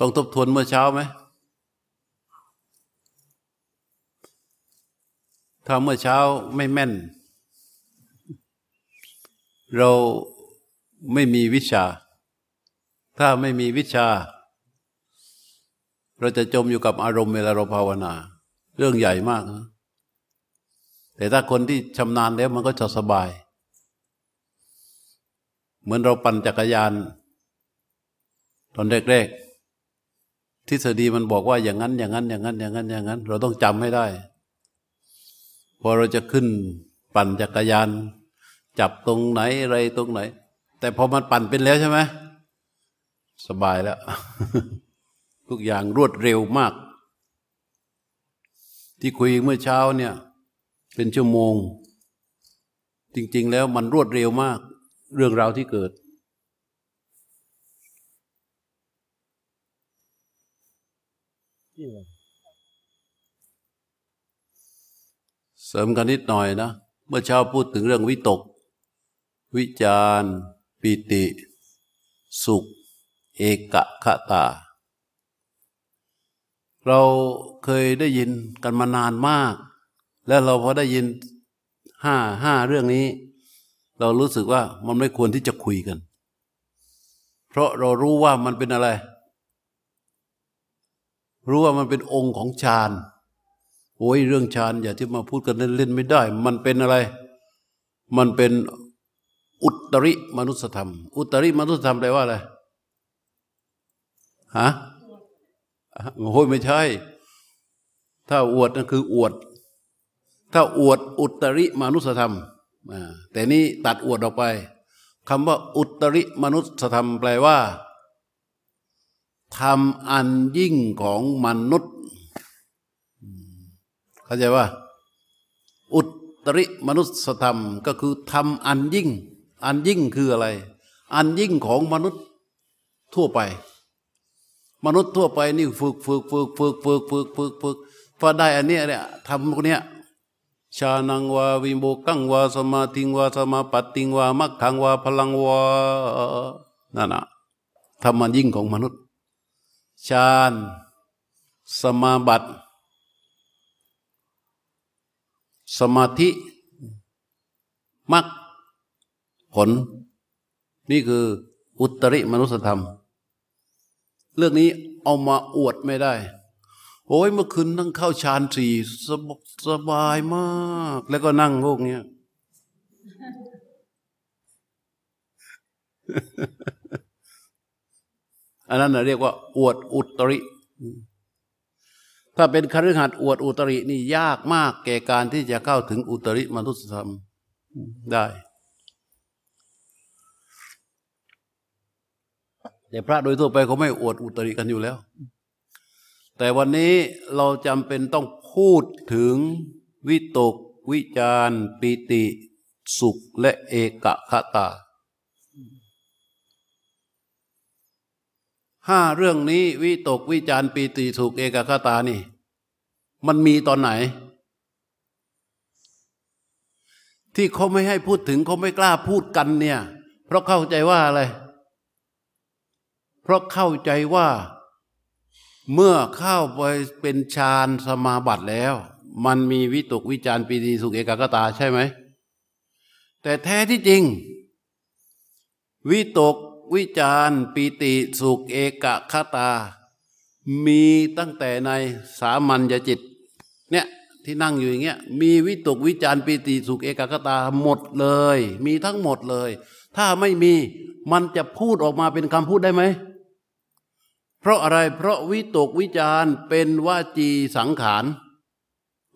ต้องทบทวนเมื่อเช้าไหมถ้าเมื่อเช้าไม่แม่นเราไม่มีวิชาถ้าไม่มีวิชาเราจะจมอยู่กับอารมณ์เวลาเราภาวนาเรื่องใหญ่มากนะแต่ถ้าคนที่ชำนาญแล้วมันก็จะสบายเหมือนเราปั่นจักรยานตอนแรกๆทฤษฎีมันบอกว่าอย่างนั้นอย่างนั้นอย่างนั้นอย่างนั้นอย่างนั้นเราต้องจำให้ได้พอเราจะขึ้นปั่นจักรยานจับตรงไหนอะไรตรงไหนแต่พอมันปั่นเป็นแล้วใช่ไหมสบายแล้ว ทุกอย่างรวดเร็วมากที่คุยเมื่อเช้าเนี่ยเป็นชั่วโมงจริงๆแล้วมันรวดเร็วมากเรื่องราวที่เกิดเสริมกันนิดหน่อยนะเมื่อเช้าพูดถึงเรื่องวิตกวิจารปิติสุขเอกคตาเราเคยได้ยินกันมานานมากแล้วเราพอได้ยินห้าเรื่องนี้เรารู้สึกว่ามันไม่ควรที่จะคุยกันเพราะเรารู้ว่ามันเป็นอะไรรู้ว่ามันเป็นองค์ของฌานโอ้ยเรื่องฌานอย่าที่มาพูดกันเล่นๆไม่ได้มันเป็นอะไรมันเป็นอุตริมนุสธรรมอุตริมนุสธรรมแปลว่าอะไรฮะโอ้ยไม่ใช่ถ้าอวดนั่นคืออวดถ้าอวดอุตริมนุสธรรมแต่นี้ตัดอวดออกไปคำว่าอุตริมนุสธรรมแปลว่าธรรมอันยิ่งของมนุษย์เข้าใจว่าอุตริมนุสธรรมก็คือธรรมอันยิ่งอันยิ่งคืออะไรอันยิ่งของมนุษย์ทั่วไปมนุษย์ทั่วไปนี่ฝึกพอได้อันนี้เนี่ยทำพวกเนี้ยชานังวาวิโมกังวาสมาธิงวาสมาปัตติงวามัคคังวาพลังวานั่นน่ะธรรมอันยิ่งของมนุษย์ฌานสมาบัติสมาธิมรรคผลนี่คืออุตริมนุสธรรมเรื่องนี้เอามาอวดไม่ได้โอ้ยเมื่อคืนนั่งเข้าฌานสี่สบายมากแล้วก็นั่งพวกเนี้ย อันนั้นนะเรียกว่าอวดอุตริถ้าเป็นคฤหัสถ์อวดอุตรินี่ยากมากแก่การที่จะเข้าถึงอุตริมนุสธรรมได้แต่พระโดยทั่วไปเขาไม่อวดอุตริกันอยู่แล้วแต่วันนี้เราจำเป็นต้องพูดถึงวิตกวิจารปิติสุขและเอกคตาห้าเรื่องนี้วิตกวิจารปิติสุขเอกคตานี่มันมีตอนไหนที่เขาไม่ให้พูดถึงเขาไม่กล้าพูดกันเนี่ยเพราะเข้าใจว่าอะไรเพราะเข้าใจว่าเมื่อเข้าไปเป็นฌานสมาบัติแล้วมันมีวิตกวิจารปิติสุขเอกคตาใช่ไหมแต่แท้ที่จริงวิตกวิจารปิติสุขเอกคตามีตั้งแต่ในสามัญญจิตเนี่ยที่นั่งอยู่อย่างเงี้ยมีวิตกวิจารปิติสุขเอกคตาหมดเลยมีทั้งหมดเลยถ้าไม่มีมันจะพูดออกมาเป็นคำพูดได้ไหมเพราะอะไรเพราะวิตกวิจารเป็นวจีสังขาร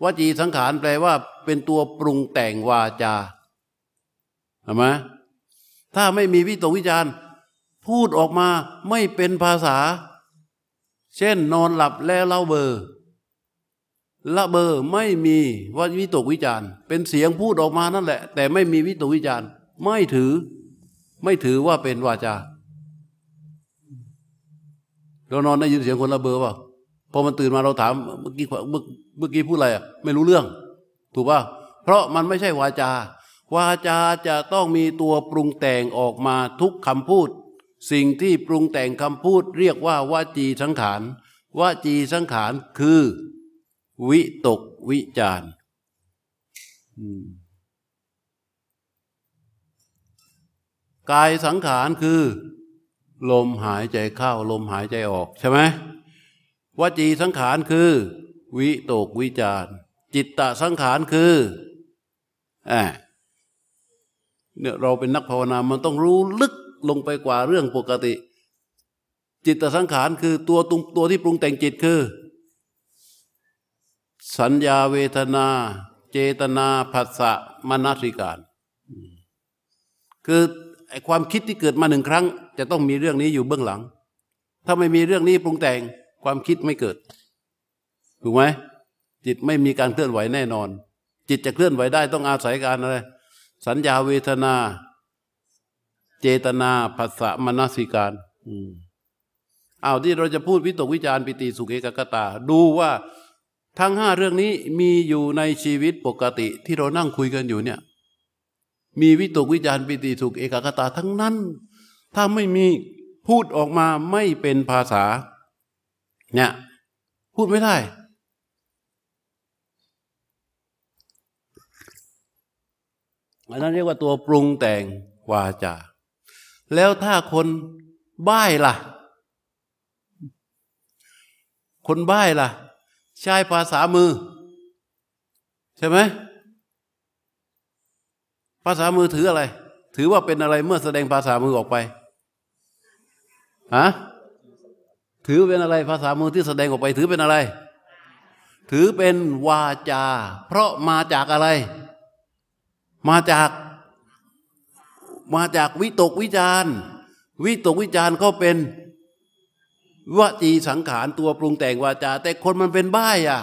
วจีสังขารแปลว่าเป็นตัวปรุงแต่งวาจาเห็นไหมถ้าไม่มีวิตกวิจารพูดออกมาไม่เป็นภาษาเช่นนอนหลับแล้วเล่าเบอร์ละเบอร์ไม่มีวิตกวิจารเป็นเสียงพูดออกมานั่นแหละแต่ไม่มีวิตกวิจารไม่ถือว่าเป็นวาจาเรานอนได้ยินเสียงคนระเบ้อเปล่าพอมันตื่นมาเราถามเมื่อกี้พูดอะไรอ่ะไม่รู้เรื่องถูกป่ะเพราะมันไม่ใช่วาจาวาจาจะต้องมีตัวปรุงแต่งออกมาทุกคำพูด สิ่งที่ปรุงแต่งคำพูดเรียกว่าวจีสังขารวจีสังขารคือวิตกวิจารณ์กายสังขารคือลมหายใจเข้าลมหายใจออกใช่ไหมวจีสังขารคือวิตกวิจารณ์จิตตสังขารคือเนี่ยเราเป็นนักภาวนามันต้องรู้ลึกลงไปกว่าเรื่องปกติจิตตสังขารคือตัวที่ปรุงแต่งจิตคือสัญญาเวทนาเจตนาผัสสะมนสิการคือไอ้ความคิดที่เกิดมาหนึ่งครั้งจะต้องมีเรื่องนี้อยู่เบื้องหลังถ้าไม่มีเรื่องนี้ปรุงแต่งความคิดไม่เกิดถูกไหมจิตไม่มีการเคลื่อนไหวแน่นอนจิตจะเคลื่อนไหวได้ต้องอาศัยการอะไรสัญญาเวทนาเจตนาผัสสะมนสิการเอาที่เราจะพูดวิตกวิจารปิติสุขเอกคตาดูว่าทั้งห้าเรื่องนี้มีอยู่ในชีวิตปกติที่เรานั่งคุยกันอยู่เนี่ยมีวิตกวิจารปิติสุขเอกคตาทั้งนั้นถ้าไม่มีพูดออกมาไม่เป็นภาษาเนี่ยพูดไม่ได้อันนั้นเรียกว่าตัวปรุงแต่งวาจาแล้วถ้าคนบ้ายล่ะคนบ้ายล่ะใช้ภาษามือใช่ไหมภาษามือถืออะไรถือว่าเป็นอะไรเมื่อแสดงภาษามือออกไปฮะถือเป็นอะไรภาษามือที่แสดงออกไปถือเป็นอะไรถือเป็นวาจาเพราะมาจากอะไรมาจากวิตกวิจารวิตกวิจารก็เป็นวจีสังขารตัวปรุงแต่งวาจาแต่คนมันเป็นบ้าอ่ะ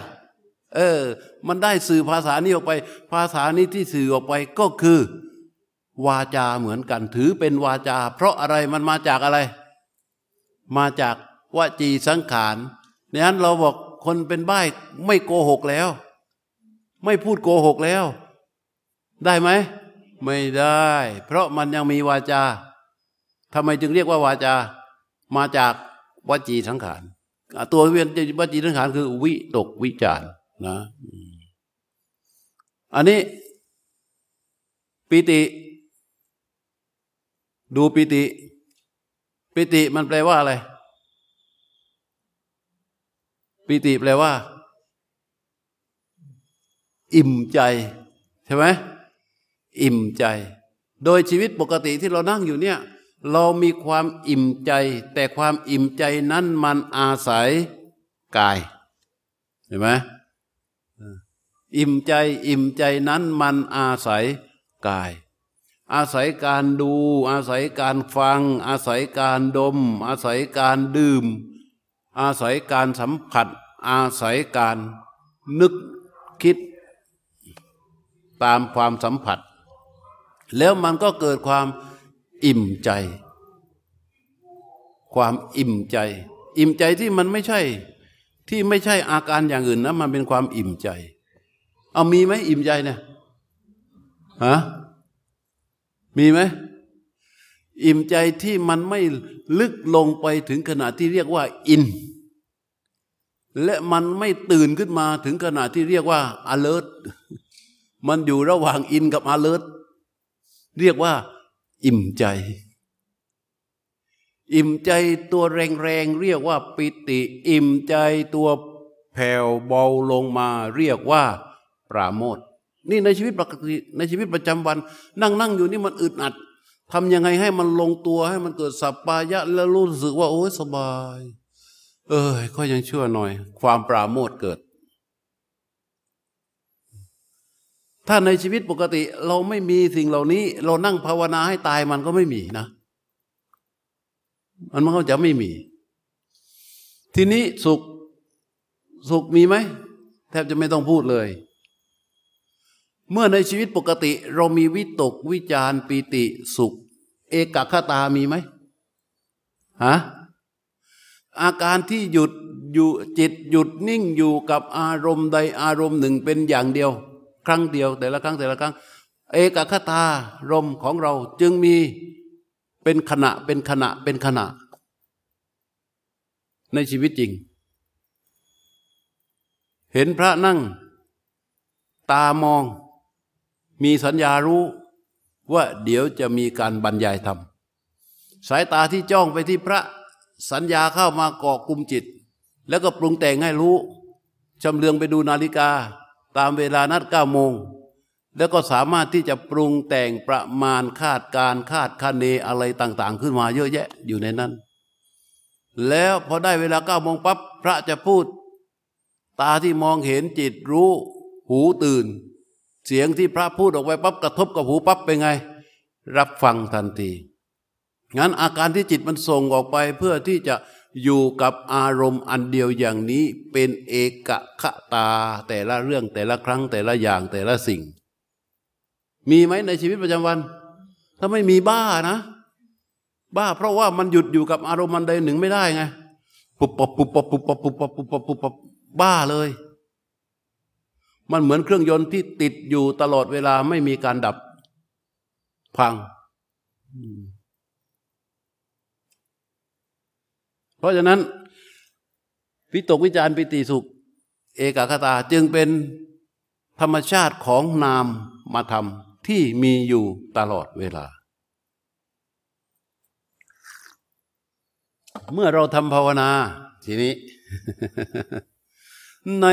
มันได้สื่อภาษานี้ออกไปภาษานี้ที่สื่อออกไปก็คือวาจาเหมือนกันถือเป็นวาจาเพราะอะไรมันมาจากอะไรมาจากวจีสังขารดังนั้นเราบอกคนเป็นบ้าไม่โกหกแล้วไม่พูดโกหกแล้วได้ไหมไม่ได้เพราะมันยังมีวาจาทำไมจึงเรียกว่าวาจามาจากวจีสังขารตัววจีสังขารคือวิตกวิจารณ์นะอันนี้ปิติดูปิติปิติมันแปลว่าอะไรปิติแปลว่าอิ่มใจใช่ไหมอิ่มใจโดยชีวิตปกติที่เรานั่งอยู่เนี่ยเรามีความอิ่มใจแต่ความอิ่มใจนั้นมันอาศัยกายเห็นไหมอิ่มใจนั้นมันอาศัยกายอาศัยการดูอาศัยการฟังอาศัยการดมอาศัยการดื่มอาศัยการสัมผัสอาศัยการนึกคิดตามความสัมผัสแล้วมันก็เกิดความอิ่มใจความอิ่มใจอิ่มใจที่มันไม่ใช่อาการอย่างอื่นนะมันเป็นความอิ่มใจเอามีไหมอิ่มใจเนี่ยฮะมีไหมอิ่มใจที่มันไม่ลึกลงไปถึงขนาดที่เรียกว่าอินและมันไม่ตื่นขึ้นมาถึงขนาดที่เรียกว่า alert มันอยู่ระหว่างอินกับ alert เรียกว่าอิ่มใจอิ่มใจตัวแรงๆเรียกว่าปิติอิ่มใจตัวแผ่วเบาลงมาเรียกว่าปราโมทย์นี่ในชีวิตปกติในชีวิตประจำวันนั่งอยู่นี่มันอึดอัดทำยังไงให้มันลงตัวให้มันเกิดสัปปายะแล้วรู้สึกว่าโอ้ยสบายก็ยังชั่วหน่อยความปราโมทย์เกิดถ้าในชีวิตปกติเราไม่มีสิ่งเหล่านี้เรานั่งภาวนาให้ตายมันก็ไม่มีนะมันก็จะไม่มีทีนี้สุขมีไหมแทบจะไม่ต้องพูดเลยเมื่อในชีวิตปกติเรามีวิตกวิจารปิติสุขเอกคตามีไหมฮะอาการที่หยุดอยู่จิตหยุดนิ่งอยู่กับอารมณ์ใดอารมณ์หนึ่งเป็นอย่างเดียวครั้งเดียวแต่ละครั้งเอกคตารมของเราจึงมี เป็นขณะเป็นขณะเป็นขณะในชีวิตจริงเห็นพระนั่งตามองมีสัญญารู้ว่าเดี๋ยวจะมีการบรรยายธรรมสายตาที่จ้องไปที่พระสัญญาเข้ามาก่อกุมจิตแล้วก็ปรุงแต่งให้รู้จำเรืองไปดูนาฬิกาตามเวลานัด9 โมงแล้วก็สามารถที่จะปรุงแต่งประมาณคาดการคาดคะเนอะไรต่างๆขึ้นมาเยอะแยะอยู่ในนั้นแล้วพอได้เวลา9 โมงปั๊บพระจะพูดตาที่มองเห็นจิตรู้หูตื่นเสียงที่พระพูดออกไปปั๊บกระทบกับหูปั๊บเป็นไงรับฟังทันทีงั้นอาการที่จิตมันส่งออกไปเพื่อที่จะอยู่กับอารมณ์อันเดียวอย่างนี้เป็นเอกคตาแต่ละเรื่องแต่ละครั้งแต่ละอย่างแต่ละสิ่งมีไหมในชีวิตประจำวันถ้าไม่มีบ้านะบ้าเพราะว่ามันหยุดอยู่กับอารมณ์อันใดหนึ่งไม่ได้ไงปุ๊บปุ๊บปุ๊บปุ๊บปุ๊บปุ๊บปุ๊บปุ๊บบ้าเลยมันเหมือนเครื่องยนต์ที่ติดอยู่ตลอดเวลาไม่มีการดับพังเพราะฉะนั้นวิตกวิจารปิติสุขเอกคตาจึงเป็นธรรมชาติของนามมาทำที่มีอยู่ตลอดเวลาเมื่อเราทำภาวนาทีนี้ ใ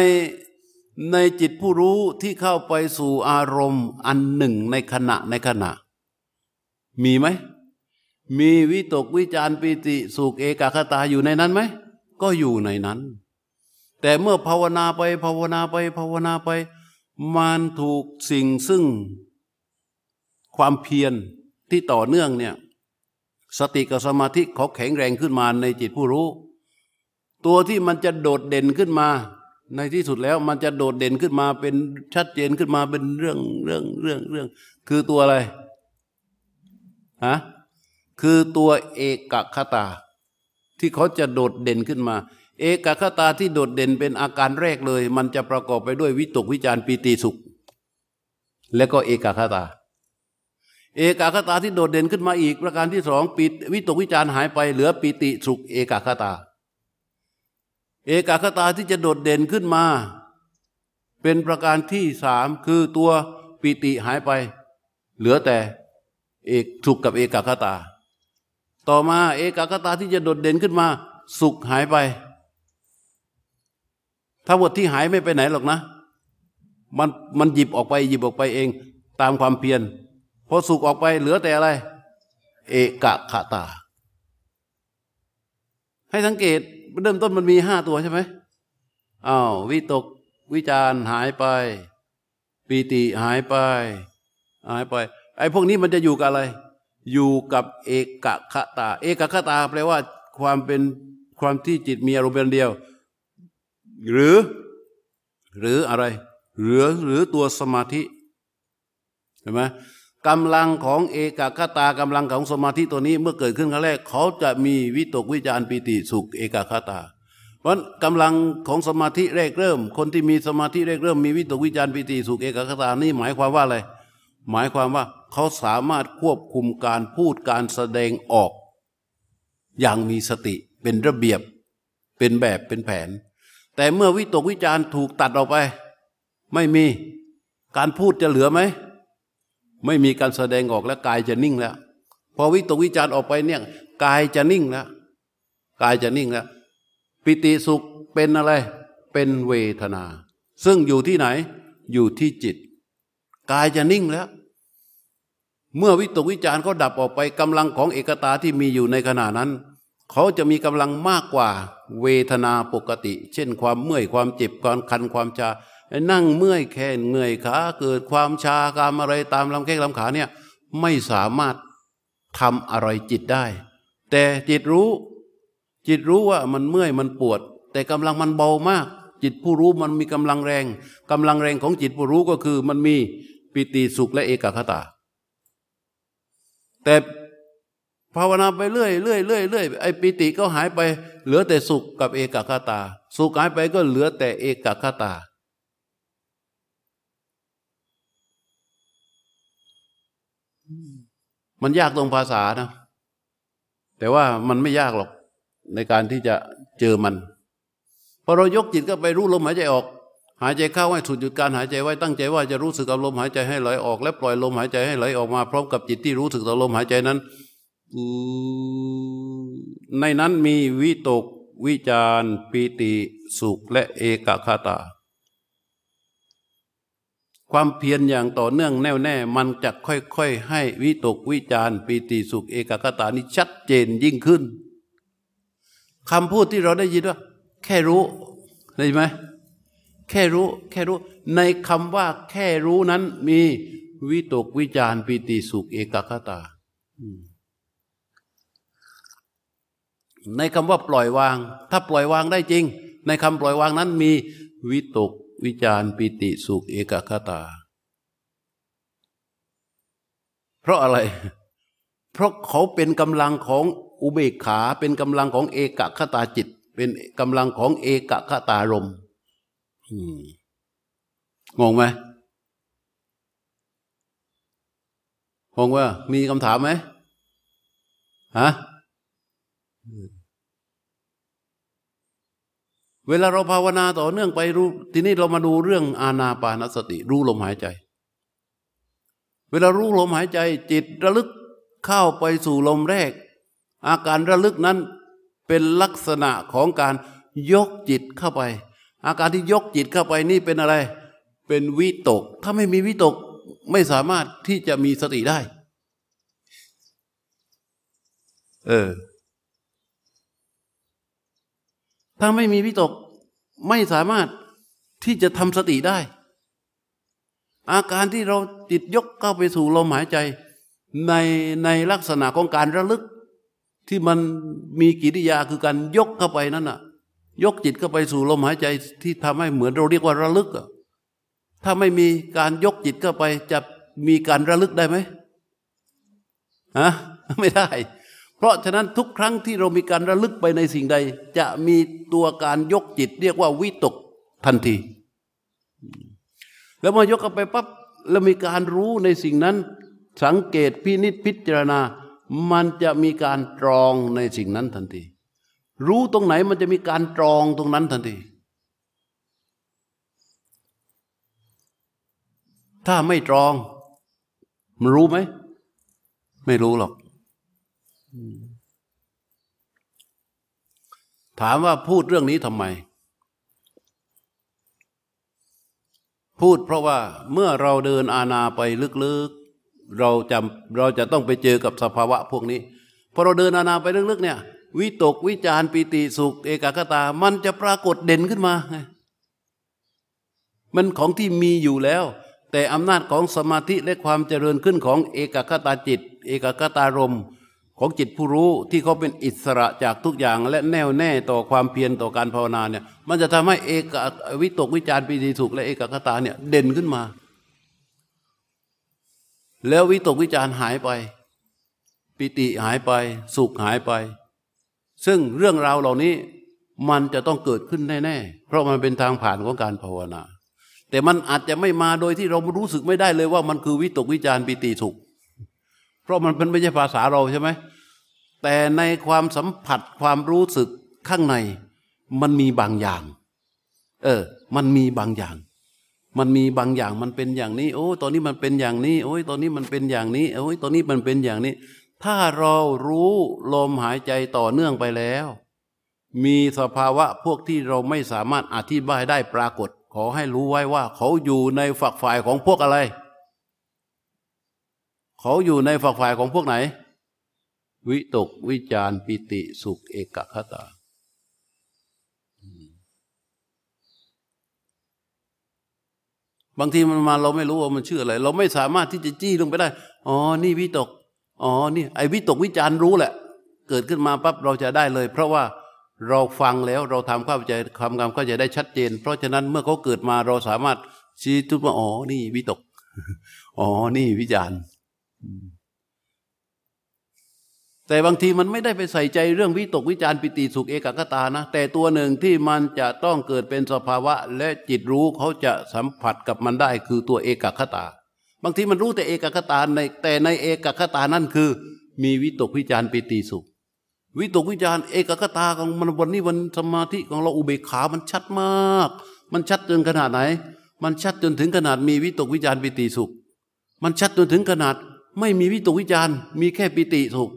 นจิตผู้รู้ที่เข้าไปสู่อารมณ์อันหนึ่งในขณะมีไหมมีวิตกวิจารปิติสุขเอกคตาอยู่ในนั้นไหมก็อยู่ในนั้นแต่เมื่อภาวนาไปภาวนาไปภาวนาไปมันถูกสิ่งซึ่งความเพียรที่ต่อเนื่องเนี่ยสติกับสมาธิเขาแข็งแรงขึ้นมาในจิตผู้รู้ตัวที่มันจะโดดเด่นขึ้นมาในที่สุดแล้วมันจะโดดเด่นขึ้นมาเป็นชัดเจนขึ้นมาเป็นเรื่องคือตัวอะไรฮะคือตัวเอกคตาที่เขาจะโดดเด่นขึ้นมาเอกคตาที่โดดเด่นเป็นอาการแรกเลยมันจะประกอบไปด้วยวิตกวิจารปิติสุขและก็เอกคตาเอกคตาที่โดดเด่นขึ้นมาอีกประการที่สองวิตกวิจารหายไปเหลือปิติสุขเอกคตาเอกคตาที่จะโดดเด่นขึ้นมาเป็นประการที่สามคือตัวปิติหายไปเหลือแต่เอกสุขกับเอกคตาต่อมาเอกคตาที่จะโดดเด่นขึ้นมาสุขหายไปทั้งหมดที่หายไม่ไปไหนหรอกนะมันหยิบออกไปเองตามความเพียรพอสุขออกไปเหลือแต่อะไรเอกคตาให้สังเกตเริ่มต้นมันมี5 ตัวใช่ไหมอ้าววิตกวิจารหายไปปิติหายไปไอ้พวกนี้มันจะอยู่กับอะไรอยู่กับเอกคตาเอกคตาแปลว่าความที่จิตมีอารมณ์เป็นเดียวหรืออะไรหรือตัวสมาธิเห็นไหมกำลังของเอกคตากำลังของสมาธิตัวนี้เมื่อเกิดขึ้นครั้งแรกเขาจะมีวิตกวิจารปิติสุขเอกคตาเพราะกำลังของสมาธิแรกเริ่มคนที่มีสมาธิแรกเริ่มมีวิตกวิจารปิติสุขเอกคตานี่หมายความว่าอะไรหมายความว่าเขาสามารถควบคุมการพูดการแสดงออกอย่างมีสติเป็นระเบียบเป็นแบบเป็นแผนแต่เมื่อวิตกวิจารถูกตัดออกไปไม่มีการพูดจะเหลือไหมไม่มีการแสดงออกและกายจะนิ่งแล้วพอวิตกวิจารออกไปเนี่ยกายจะนิ่งแล้วปิติสุขเป็นอะไรเป็นเวทนาซึ่งอยู่ที่ไหนอยู่ที่จิตกายจะนิ่งแล้วเมื่อวิตกวิจารเขาดับออกไปกำลังของเอกตาที่มีอยู่ในขณะนั้นเขาจะมีกำลังมากกว่าเวทนาปกติเช่นความเมื่อยความเจ็บความคันความชานั่งเมื่อยแขนเมื่อยขาเกิดความชาการอะไรตามลำแข้งลำขาเนี่ยไม่สามารถทำอะไรจิตได้แต่จิตรู้ว่ามันเมื่อยมันปวดแต่กำลังมันเบามากจิตผู้รู้มันมีกำลังแรงของจิตผู้รู้ก็คือมันมีปิติสุขและเอกคตาแต่ภาวนาไปเรื่อยไอ้ปิติก็หายไปเหลือแต่สุขกับเอกคตาสุขหายไปก็เหลือแต่เอกคตามันยากตรงภาษานะ แต่ว่ามันไม่ยากหรอกในการที่จะเจอมันพอเรายกจิตก็ไปรู้ลมหายใจออกหายใจเข้าให้สุดหยุดการหายใจไว้ตั้งใจว่าจะรู้สึกกับลมหายใจให้ไหลออกและปล่อยลมหายใจให้ไหลออกมาพร้อมกับจิตที่รู้สึกต่อลมหายใจนั้นในนั้นมีวิตกวิจารปีติสุขและเอกคตาความเพียรอย่างต่อเนื่องแน่วแน่มันจะค่อยๆให้วิตกวิจารปีติสุขเอกคตานี้ชัดเจนยิ่งขึ้นคำพูดที่เราได้ยินว่าแค่รู้ได้ไหมแค่รู้แค่รู้ในคำว่าแค่รู้นั้นมีวิตกวิจารปีติสุขเอกคตาในคำว่าปล่อยวางถ้าปล่อยวางได้จริงในคำปล่อยวางนั้นมีวิตกวิจารปิติสุขเอกคตาเพราะอะไรเพราะเขาเป็นกำลังของอุเบกขาเป็นกำลังของเอกคตาจิตเป็นกำลังของเอกคตารมณ์งงไหมงงว่ามีคำถามไหมฮะเวลาเราภาวนาต่อเนื่องไปรู้ทีนี้เรามาดูเรื่องอานาปานสติรู้ลมหายใจเวลารู้ลมหายใจจิตระลึกเข้าไปสู่ลมแรกอาการระลึกนั้นเป็นลักษณะของการยกจิตเข้าไปอาการที่ยกจิตเข้าไปนี่เป็นอะไรเป็นวิตกถ้าไม่มีวิตกไม่สามารถที่จะมีสติได้ถ้าไม่มีวิตกไม่สามารถที่จะทำสติได้อาการที่เราจิตยกเข้าไปสู่ลมหายใจในลักษณะของการระลึกที่มันมีกิริยาคือการยกเข้าไปนั่นน่ะยกจิตเข้าไปสู่ลมหายใจที่ทำให้เหมือนเราเรียกว่าระลึกถ้าไม่มีการยกจิตเข้าไปจะมีการระลึกได้ไหมฮะไม่ได้เพราะฉะนั้นทุกครั้งที่เรามีการระลึกไปในสิ่งใดจะมีตัวการยกจิตเรียกว่าวิตกทันทีแล้วเมื่อยกเข้าไปปั๊บแล้วมีการรู้ในสิ่งนั้นสังเกตพินิจพิจารณามันจะมีการตรองในสิ่งนั้นทันทีรู้ตรงไหนมันจะมีการตรองตรงนั้นทันทีถ้าไม่ตรองมันรู้ไหมไม่รู้หรอกถามว่าพูดเรื่องนี้ทำไมพูดเพราะว่าเมื่อเราเดินอานาไปลึกๆเราจะต้องไปเจอกับสภาวะพวกนี้พอเราเดินอานาไปลึกๆเนี่ยวิตกวิจารปิติสุขเอกคตามันจะปรากฏเด่นขึ้นมามันของที่มีอยู่แล้วแต่อำนาจของสมาธิและความเจริญขึ้นของเอกคตาจิตเอกคตารมณ์ของจิตผู้รู้ที่เขาเป็นอิสระจากทุกอย่างและแน่วแน่ต่อความเพียรต่อการภาวนาเนี่ยมันจะทำให้เอกวิตกวิจารปิติสุขและเอกคตาเนี่ยเด่นขึ้นมาแล้ววิตกวิจารหายไปปิติหายไปสุขหายไปซึ่งเรื่องราวเหล่านี้มันจะต้องเกิดขึ้นแน่ๆเพราะมันเป็นทางผ่านของการภาวนาแต่มันอาจจะไม่มาโดยที่เรารู้สึกไม่ได้เลยว่ามันคือวิตกวิจารปิติสุขเพราะมันเป็นไม่ใช่ภาษาเราใช่ไหมแต่ในความสัมผัสความรู้สึกข้างในมันมีบางอย่างมันมีบางอย่างมันมีบางอย่างมันเป็นอย่างนี้โอ้ตอนนี้มันเป็นอย่างนี้โอ้ยตอนนี้มันเป็นอย่างนี้โอ้ยตอนนี้มันเป็นอย่างนี้ถ้าเรารู้ลมหายใจต่อเนื่องไปแล้วมีสภาวะพวกที่เราไม่สามารถอธิบายได้ปรากฏขอให้รู้ไว้ว่าเขาอยู่ในฝักฝ่ายของพวกอะไรเขาอยู่ในฝักฝ่ายของพวกไหนวิตกวิจารปิติสุขเอกคตาบางทีมันมาเราไม่รู้ว่ามันชื่ออะไรเราไม่สามารถที่จะจี้ลงไปได้อ๋อนี่วิตกอ๋อนี่ไอ้วิตกวิจารรู้แหละเกิดขึ้นมาปั๊บเราจะได้เลยเพราะว่าเราฟังแล้วเราทำความเข้าใจได้ชัดเจนเพราะฉะนั้นเมื่อเขาเกิดมาเราสามารถชี้จุดว่าอ๋อนี่วิตกอ๋อนี่วิจารแต่บางทีมันไม่ได้ไปใส่ใจเรื่องวิตกวิจารปิติสุขเอกคตานะแต่ตัวหนึ่งที่มันจะต้องเกิดเป็นสภาวะและจิตรู้เขาจะสัมผัสกับมันได้คือตัวเอกคตาบางทีมันรู้แต่เอกคตาแต่ในเอกคตานั่นคือมีวิตกวิจารปิติสุข วิตกวิจารณ์เอกคตาของมันวันนี้วันสมาธิของเราอุเบกขามันชัดมากมันชัดจนขนาดไหนมันชัดจนถึงขนาดมีวิตกวิจารณ์ปิติสุขมันชัดจนถึงขนาดไม่มีวิตกวิจารณ์มีแค่ปิติสุข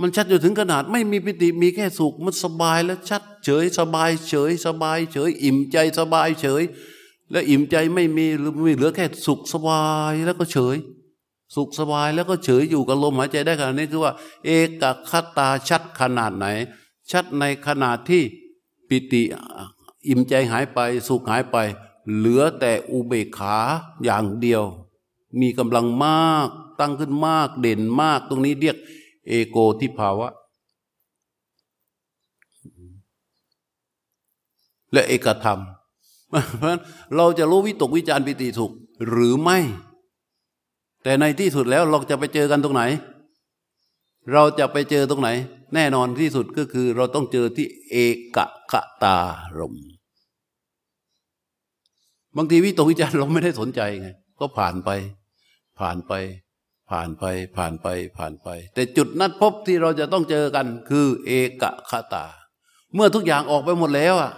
มันชัดจนถึงขนาดไม่มีปิติมีแค่สุขมันสบายและชัดเฉยสบายเฉยสบายเฉยอิ่มใจสบายเฉยและอิ่มใจไม่มีหรือมีเหลือแค่สุขสบายแล้วก็เฉยสุขสบายแล้วก็เฉยอยู่กับลมหายใจได้ขนาดนี้คือว่าเอกคตาชัดขนาดไหนชัดในขนาดที่ปิติอิ่มใจหายไปสุขหายไปเหลือแต่อุเบกขาอย่างเดียวมีกำลังมากตั้งขึ้นมากเด่นมากตรงนี้เรียกเอโกทิภาวะและเอกธรรมเพราะฉะนั้นเราจะรู้วิตกวิจารปิติสุขหรือไม่แต่ในที่สุดแล้วเราจะไปเจอกันตรงไหนเราจะไปเจอตรงไหนแน่นอนที่สุดก็คือเราต้องเจอที่เอกคตารมณ์บางทีวิตกวิจารเราไม่ได้สนใจไงก็ผ่านไปผ่านไปผ่านไปผ่านไปผ่านไปแต่จุดนัดพบที่เราจะต้องเจอกันคือเอกคตาเมื่อทุกอย่างออกไปหมดแล้วอ่ะ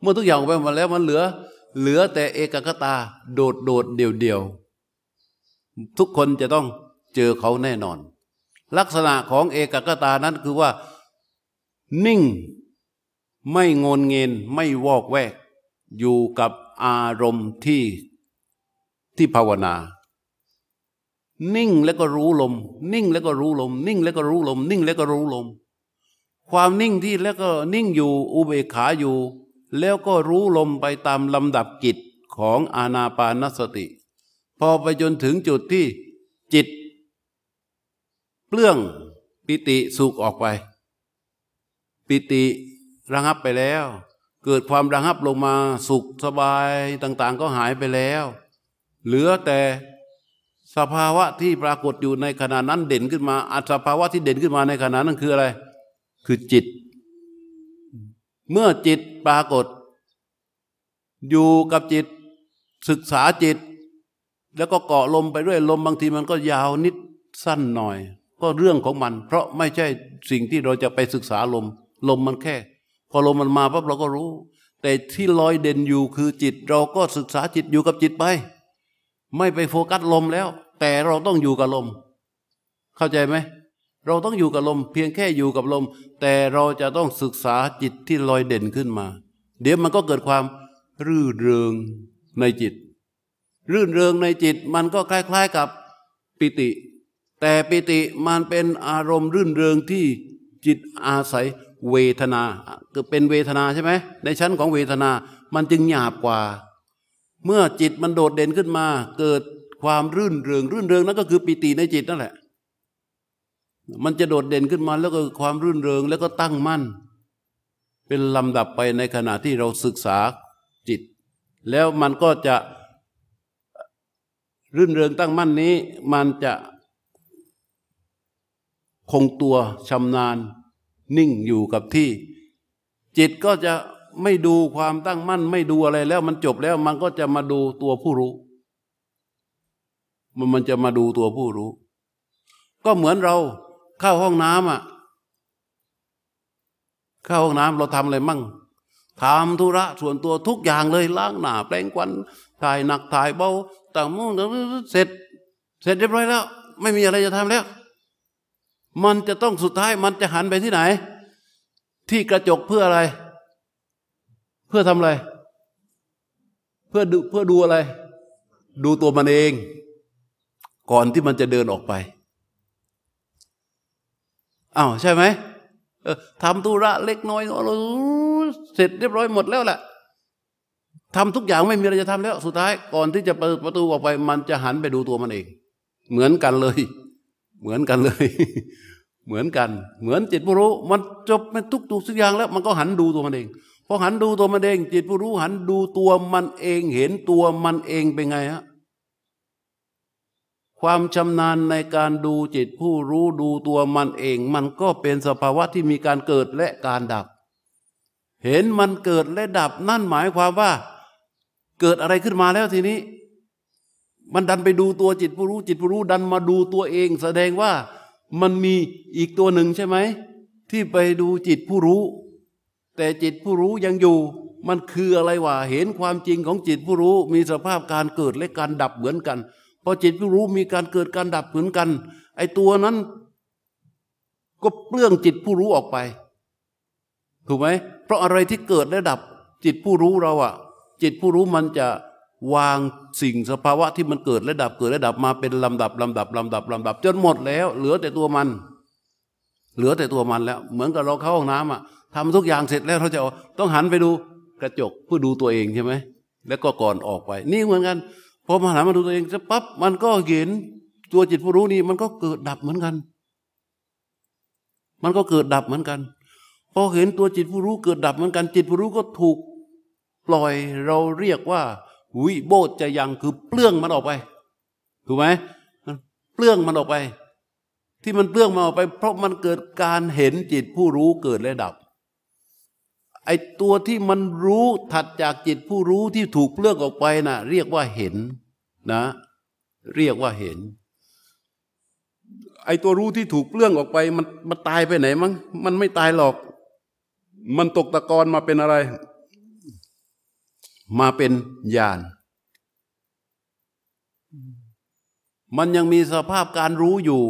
เมื่อทุกอย่างออกไปหมดแล้วมันเหลือแต่เอกคตาโดดเดี่ยวทุกคนจะต้องเจอเขาแน่นอนลักษณะของเอกคตานั้นคือว่านิ่งไม่งนเงินไม่วอกแวกอยู่กับอารมณ์ที่ภาวนานิ่งแล้วก็รู้ลมนิ่งแล้วก็รู้ลมนิ่งแล้วก็รู้ลมนิ่งแล้วก็รู้ลมความนิ่งที่แล้วก็นิ่งอยู่อุเบกขาอยู่แล้วก็รู้ลมไปตามลำดับกิจของอานาปานสติพอไปจนถึงจุดที่จิตเปลื้องปิติสุขออกไปปิติระงับไปแล้วเกิดความระงับลงมาสุขสบายต่างๆก็หายไปแล้วเหลือแต่สภาวะที่ปรากฏอยู่ในขณะนั้นเด่นขึ้นมาอัตสภาวะที่เด่นขึ้นมาในขณะนั้นคืออะไรคือจิตเมื่อจิตปรากฏอยู่กับจิตศึกษาจิตแล้วก็เกาะลมไปด้วยลมบางทีมันก็ยาวนิดสั้นหน่อยก็เรื่องของมันเพราะไม่ใช่สิ่งที่เราจะไปศึกษาลมลมมันแค่พอลมมันมาปั๊บเราก็รู้แต่ที่ลอยเด่นอยู่คือจิตเราก็ศึกษาจิตอยู่กับจิตไปไม่ไปโฟกัสลมแล้วแต่เราต้องอยู่กับลมเข้าใจไหมเราต้องอยู่กับลมเพียงแค่อยู่กับลมแต่เราจะต้องศึกษาจิตที่ลอยเด่นขึ้นมาเดี๋ยวมันก็เกิดความรื่นเริงในจิตรื่นเริงในจิตมันก็คล้ายๆกับปิติแต่ปิติมันเป็นอารมณ์รื่นเริงที่จิตอาศัยเวทนาคือเป็นเวทนาใช่ไหมในชั้นของเวทนามันจึงหยาบกว่าเมื่อจิตมันโดดเด่นขึ้นมาเกิดความรื่นเริงนั่นก็คือปิติในจิตนั่นแหละมันจะโดดเด่นขึ้นมาแล้วก็ความรื่นเริงแล้วก็ตั้งมั่นเป็นลำดับไปในขณะที่เราศึกษาจิตแล้วมันก็จะรื่นเริงตั้งมั่นนี้มันจะคงตัวชำนาญนิ่งอยู่กับที่จิตก็จะไม่ดูความตั้งมั่นไม่ดูอะไรแล้วมันจบแล้วมันก็จะมาดูตัวผู้รู้มันจะมาดูตัวผู้รู้ก็เหมือนเราเข้าห้องน้ำเข้าห้องน้ำเราทำอะไรมั่งทำธุระส่วนตัวทุกอย่างเลยล้างหน้าแปรงควันถ่ายหนักถ่ายเบาต่างมุ่งเสร็จเรียบร้อยแล้วไม่มีอะไรจะทำแล้วมันจะต้องสุดท้ายมันจะหันไปที่ไหนที่กระจกเพื่ออะไรเพื่อทำอะไรเพื่อดูอะไรดูตัวมันเองก่อนที่มันจะเดินออกไปอ้าวใช่ไหมทำธุระเล็กน้อยเสร็จเรียบร้อยหมดแล้วแหละทำทุกอย่างไม่มีอะไรจะทำแล้วสุดท้ายก่อนที่จะเปิดประตูออกไปมันจะหันไปดูตัวมันเองเหมือนกันเลย เหมือนจิตผู้รู้มันจบมันทุกทุกอย่างแล้วมันก็หันดูตัวมันเองพอหันดูตัวมันเองจิตผู้รู้หันดูตัวมันเองเห็นตัวมันเองเป็นไงฮะความชำนาญในการดูจิตผู้รู้ดูตัวมันเองมันก็เป็นสภาวะที่มีการเกิดและการดับเห็นมันเกิดและดับนั่นหมายความว่าเกิดอะไรขึ้นมาแล้วทีนี้มันดันไปดูตัวจิตผู้รู้จิตผู้รู้ดันมาดูตัวเองแสดงว่า มันมีอีกตัวหนึ่งใช่ไหมที่ไปดูจิตผู้รู้แต่จิตผู้รู้ยังอยู่มันคืออะไรวะเห็นความจริงของจิตผู้รู้มีสภาพการเกิดและการดับเหมือนกันพอจิตผู้รู้มีการเกิดการดับเหมือนกันไอ้ตัวนั้นก็เปลื้องจิตผู้รู้ออกไปถูกไหมเพราะอะไรที่เกิดและดับจิตผู้รู้เราอะจิตผู้รู้มันจะวางสิ่งสภาวะที่มันเกิดและดับเกิดและดับมาเป็นลำดับลำดับลำดับลำดับจนหมดแล้วเหลือแต่ตัวมันเหลือแต่ตัวมันแล้วเหมือนกับเราเข้าห้องน้ำอะทำทุกอย่างเสร็จแล้วเราจะต้องหันไปดูกระจกเพื่อดูตัวเองใช่ไหมแล้วก็ก่อนออกไปนี่เหมือนกันพอมาหันมาดูตัวเองจะปั๊บมันก็เห็นตัวจิตผู้รู้นี่มันก็เกิดดับเหมือนกันมันก็เกิดดับเหมือนกันพอเห็นตัวจิตผู้รู้เกิดดับเหมือนกันจิตผู้รู้ก็ถูกปล่อยเราเรียกว่าวิโบธจะยังคือเปลื้องมันออกไปถูกไหมมันเปลื้องมันออกไปที่มันเปลื้องมันออกไปเพราะมันเกิดการเห็นจิตผู้รู้เกิดและดับไอตัวที่มันรู้ถัดจากจิตผู้รู้ที่ถูกเปลื้องออกไปน่ะเรียกว่าเห็นนะเรียกว่าเห็นไอตัวรู้ที่ถูกเปลื้องออกไปมันตายไปไหนมั้งมันไม่ตายหรอกมันตกตะกอนมาเป็นอะไรมาเป็นญาณมันยังมีสภาพการรู้อยู่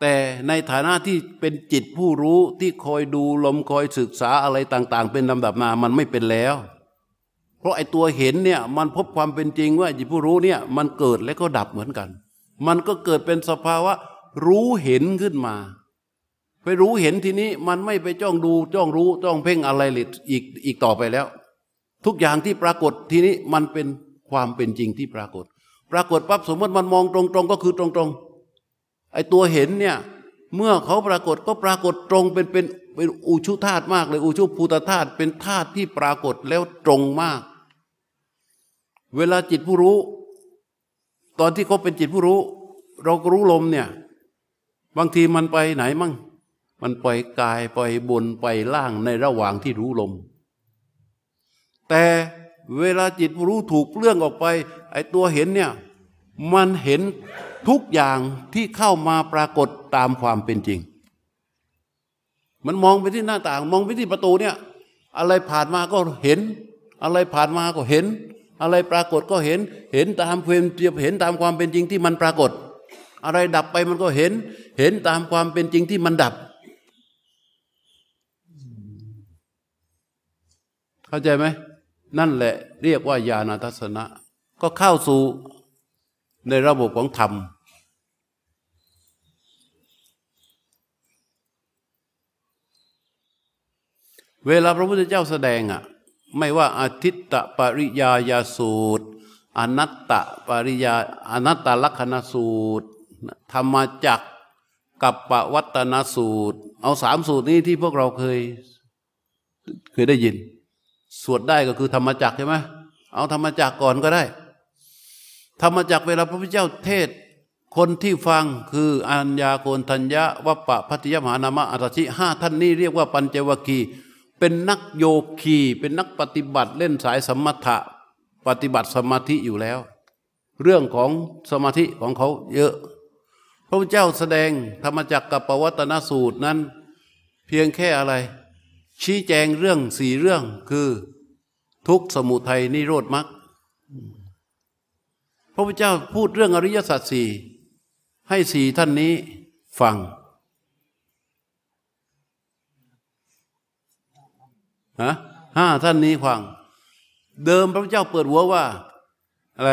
แต่ในฐานะที่เป็นจิตผู้รู้ที่คอยดูลมคอยศึกษาอะไรต่างๆเป็นลำดับมามันไม่เป็นแล้วเพราะไอ้ตัวเห็นเนี่ยมันพบความเป็นจริงว่าจิตผู้รู้เนี่ยมันเกิดและก็ดับเหมือนกันมันก็เกิดเป็นสภาวะรู้เห็นขึ้นมาไปรู้เห็นทีนี้มันไม่ไปจ้องดูจ้องรู้จ้องเพ่งอะไรเลยอีกต่อไปแล้วทุกอย่างที่ปรากฏทีนี้มันเป็นความเป็นจริงที่ปรากฏปั๊บสมมติมันมองตรงๆก็คือตรงๆไอ้ตัวเห็นเนี่ยเมื่อเขาปรากฏก็ปรากฏตรงเป็นอุชุธาตุมากเลยอุชุภูตธาตุเป็นธาตุที่ปรากฏแล้วตรงมากเวลาจิตผู้รู้ตอนที่เขาเป็นจิตผู้รู้เราก็รู้ลมเนี่ยบางทีมันไปไหนมั่งมันปล่อยกายปล่อยบนปล่อยล่างในระหว่างที่รู้ลมแต่เวลาจิตผู้รู้ถูกเปลื้องออกไปไอ้ตัวเห็นเนี่ยมันเห็นทุกอย่างที่เข้ามาปรากฏตามความเป็นจริงมันมองไปที่หน้าต่างมองไปที่ประตูเนี่ยอะไรผ่านมาก็เห็นอะไรผ่านมาก็เห็นอะไรปรากฏก็เห็นเห็นตามเฟรมเห็นตามความเป็นจริงที่มันปรากฏอะไรดับไปมันก็เห็นเห็นตามความเป็นจริงที่มันดับเข้าใจไหมนั่นแหละเรียกว่าญาณทัศนะก็เข้าสู่ในระบบของธรรมเวลาพระพุทธเจ้าแสดงอะไม่ว่าอาทิตตปริยายาสูตรอนัตตปริยาอนัตตลักขณสูตรธรรมจักรกัปปวัตตนสูตรเอาสามสูตรนี้ที่พวกเราเคยได้ยินสวดได้ก็คือธรรมจักรใช่ไหมเอาธรรมจักรก่อนก็ได้ธรรมจักรเวลาพระพุทธเจ้าเทศคนที่ฟังคืออัญญาโกณฑัญญะวัปปะพัทธิยมหานามะอัตถิห้าท่านนี้เรียกว่าปัญจวัคคีย์เป็นนักโยคีเป็นนักปฏิบัติเล่นสายสมถะปฏิบัติสมาธิอยู่แล้วเรื่องของสมาธิของเขาเยอะพระพุทธเจ้าแสดงธรรมจักรกัปปวัตตนสูตรนั้นเพียงแค่อะไรชี้แจงเรื่องสี่เรื่องคือทุกขสมุทัยนิโรธมรรคพระพุทธเจ้าพูดเรื่องอริยสัจสี่ให้สี่ท่านนี้ฟังห้าท่านนี้ฟังเดิมพระพุทธเจ้าเปิดหัวว่าอะไร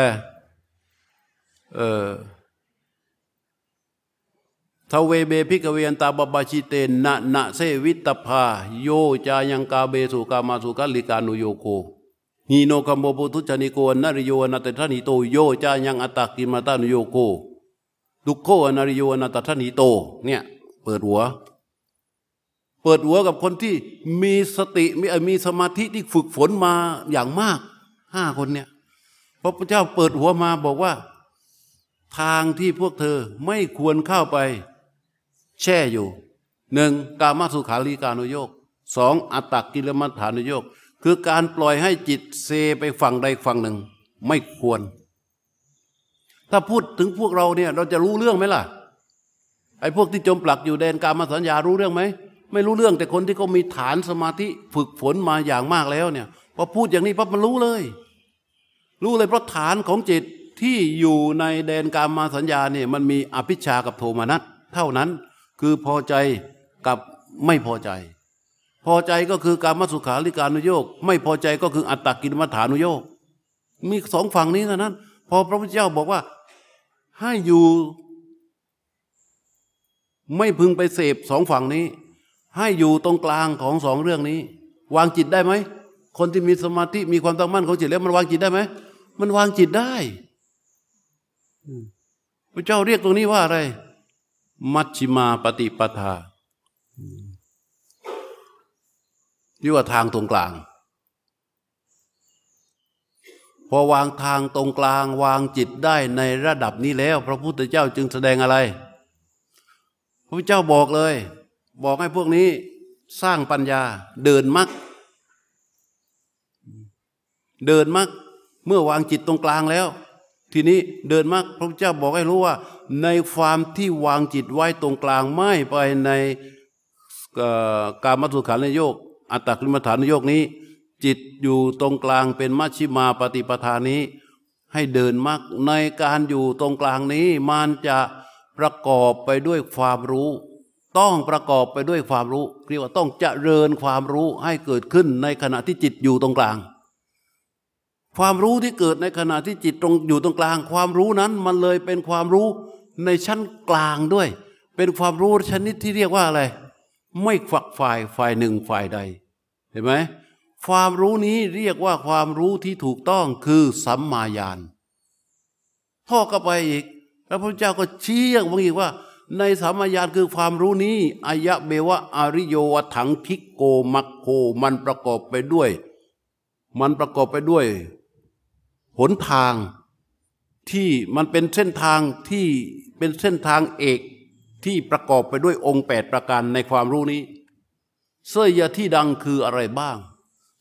ทเวเบภิกขเวยันตาบาบาชิเตนะนะเสวิตภาโยจายังกาเบสุกามาสุกัลลิกานุโยโคฮีโนคัมโบปุทุชนิโกนริโยนาตัทนิโตโยจายังอตากิมาตานุโยโกดุโคนาริโยนาตัทนิโตเนี่ยเปิดหัวกับคนที่มีสติมีสมาธิที่ฝึกฝนมาอย่างมากห้าคนเนี่ยพระพุทธเจ้าเปิดหัวมาบอกว่าทางที่พวกเธอไม่ควรเข้าไปแช่อยู่หนึ่งกามสุขาริการุโยกสองอตากิลมัฏฐานุโยกคือการปล่อยให้จิตเซไปฝั่งใดฝั่งหนึ่งไม่ควรถ้าพูดถึงพวกเราเนี่ยเราจะรู้เรื่องไหมล่ะ ไอ้พวกที่จมปลักอยู่แดนกามสัญญารู้เรื่องไหมไม่รู้เรื่องแต่คนที่เขามีฐานสมาธิฝึกฝนมาอย่างมากแล้วเนี่ยพอพูดอย่างนี้ปั๊บมันรู้เลยเพราะฐานของจิตที่อยู่ในแดนกามสัญญาเนี่ยมันมีอภิชฌากับโทมนัสเท่านั้นคือพอใจกับไม่พอใจพอใจก็คือกามสุขาริการุโยคไม่พอใจก็คืออัตตกิลมัฏฐานุโยคมีสองฝั่งนี้เท่านั้นพอพระพุทธเจ้าบอกว่าให้อยู่ไม่พึงไปเสพสองฝั่งนี้ให้อยู่ตรงกลางของสองเรื่องนี้วางจิตได้ไหมคนที่มีสมาธิมีความตั้งมั่นของจิตแล้วมันวางจิตได้ไหมมันวางจิตได้พระเจ้าเรียกตรงนี้ว่าอะไรมัชฌิมาปฏิปทาที่ว่าทางตรงกลางพอวางทางตรงกลางวางจิตได้ในระดับนี้แล้วพระพุทธเจ้าจึงแสดงอะไรพระพุทธเจ้าบอกเลยบอกให้พวกนี้สร้างปัญญาเดินมรรคเมื่อวางจิตตรงกลางแล้วทีนี้เดินมรรคพระพุทธเจ้าบอกให้รู้ว่าในความที่วางจิตไว้ตรงกลางไม่ไปในกามสุขานิโยคอัตตกิลมัฏฐานุโยคนี้จิตอยู่ตรงกลางเป็นมัชฌิมาปฏิปทานี้ให้เดินมรรคในการอยู่ตรงกลางนี้มันจะประกอบไปด้วยความรู้ต้องประกอบไปด้วยความรู้เรียกว่าต้องเจริญความรู้ให้เกิดขึ้นในขณะที่จิตอยู่ตรงกลางความรู้ที่เกิดในขณะที่จิตอยู่ตรงกลางความรู้นั้นมันเลยเป็นความรู้ในชั้นกลางด้วยเป็นความรู้ชนิดที่เรียกว่าอะไรไม่ฝักฝ่ายหนึ่งฝ่ายใดเห็นไหมความรู้นี้เรียกว่าความรู้ที่ถูกต้องคือสัมมาญาณท่อเข้าไปอีกแล้วพระเจ้าก็ชี้อย่างอีกว่าในสัมมาญาณคือความรู้นี้อายะเบวะอาริโยวถังคิโกมัคโคมันประกอบไปด้วยหนทางที่มันเป็นเส้นทางที่เป็นเส้นทางเอกที่ประกอบไปด้วยองค์8ประการในความรู้นี้เสยที่ดังคืออะไรบ้าง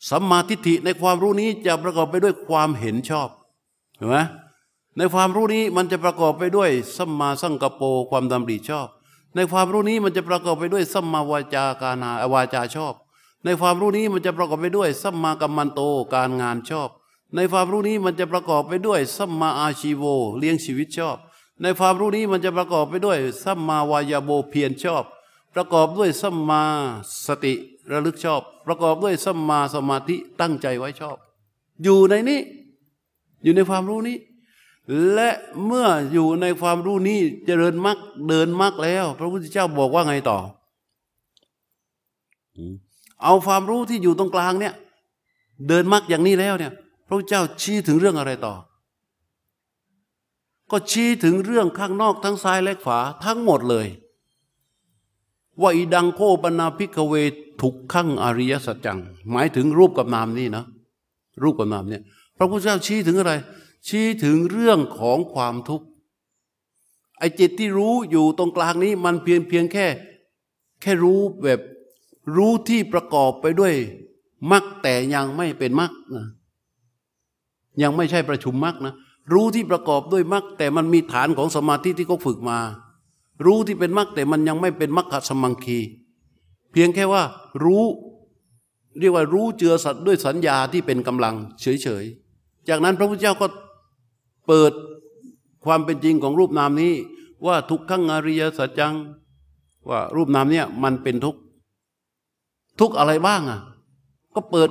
สัมมาทิฏฐิในความรู้นี้จะประกอบไปด้วยความเห็นชอบเห็นไหมในความรู้นี้มันจะประกอบไปด้วยสัมมาสังกัปโปความดำริชอบในความรู้นี้มันจะประกอบไปด้วยสัมมาวาจาการาวาจาชอบในความรู้นี้มันจะประกอบไปด้วยสัมมากัมมันโตการงานชอบในความรู้นี้มันจะประกอบไปด้วยสัมมาอาชีโวเลี้ยงชีวิตชอบในความรู้นี้มันจะประกอบไปด้วยสัมมาวายาโบเพียรชอบประกอบด้วยสัมมาสติระลึกชอบประกอบด้วยสัมมาสมาธิตั้งใจไว้ชอบอยู่ในนี้อยู่ในความรู้นี้และเมื่ออยู่ในความรู้นี้เจริญมรรคเดินมรรคแล้วพระพุทธเจ้าบอกว่าไงต่อเอาความรู้ที่อยู่ตรงกลางเนี่ยเดินมรรคอย่างนี้แล้วเนี่ยพระพุทธเจ้าชี้ถึงเรื่องอะไรต่อก็ชี้ถึงเรื่องข้างนอกทั้งซ้ายและขวาทั้งหมดเลยว่าอิดังโคปนาภิกขเวทุกขังอริยสัจจังหมายถึงรูปกับนามนี่นะรูปกับนามเนี่ยพระพุทธเจ้าชี้ถึงอะไรชี้ถึงเรื่องของความทุกข์ไอ้จิตที่รู้อยู่ตรงกลางนี้มันเพียงแค่รู้แบบรู้ที่ประกอบไปด้วยมรรคแต่ยังไม่เป็นมรรคนะยังไม่ใช่ประชุมมรรคนะรู้ที่ประกอบด้วยมรรคแต่มันมีฐานของสมาธิที่เขาฝึกมารู้ที่เป็นมรรคแต่มันยังไม่เป็นมรรคสมังคีเพียงแค่ว่ารู้เรียกว่ารู้เจือสัตว์ด้วยสัญญาที่เป็นกำลังเฉยๆจากนั้นพระพุทธเจ้าก็เปิดความเป็นจริงของรูปนามนี้ว่าทุกขังอริยสัจจังว่ารูปนามเนี่ยมันเป็นทุกข์อะไรบ้างอ่ะก็เปิด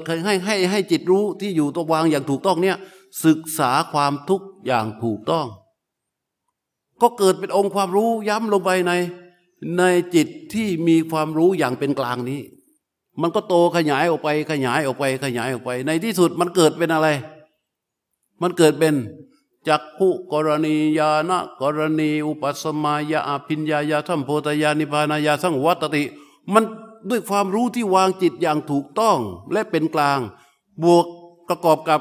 ให้จิตรู้ที่อยู่ตรงวางอย่างถูกต้องเนี่ยศึกษาความทุกข์อย่างถูกต้องก็เกิดเป็นองค์ความรู้ย้ำลงไปในจิตที่มีความรู้อย่างเป็นกลางนี้มันก็โตขยายออกไปในที่สุดมันเกิดเป็นอะไรมันเกิดเป็นจักขุกรณียานะกรณีอุปัสมายาอภิญญายาสัมโพธญานิพพานายาสังวัตติมันด้วยความรู้ที่วางจิตอย่างถูกต้องและเป็นกลางบวกประกอบกับ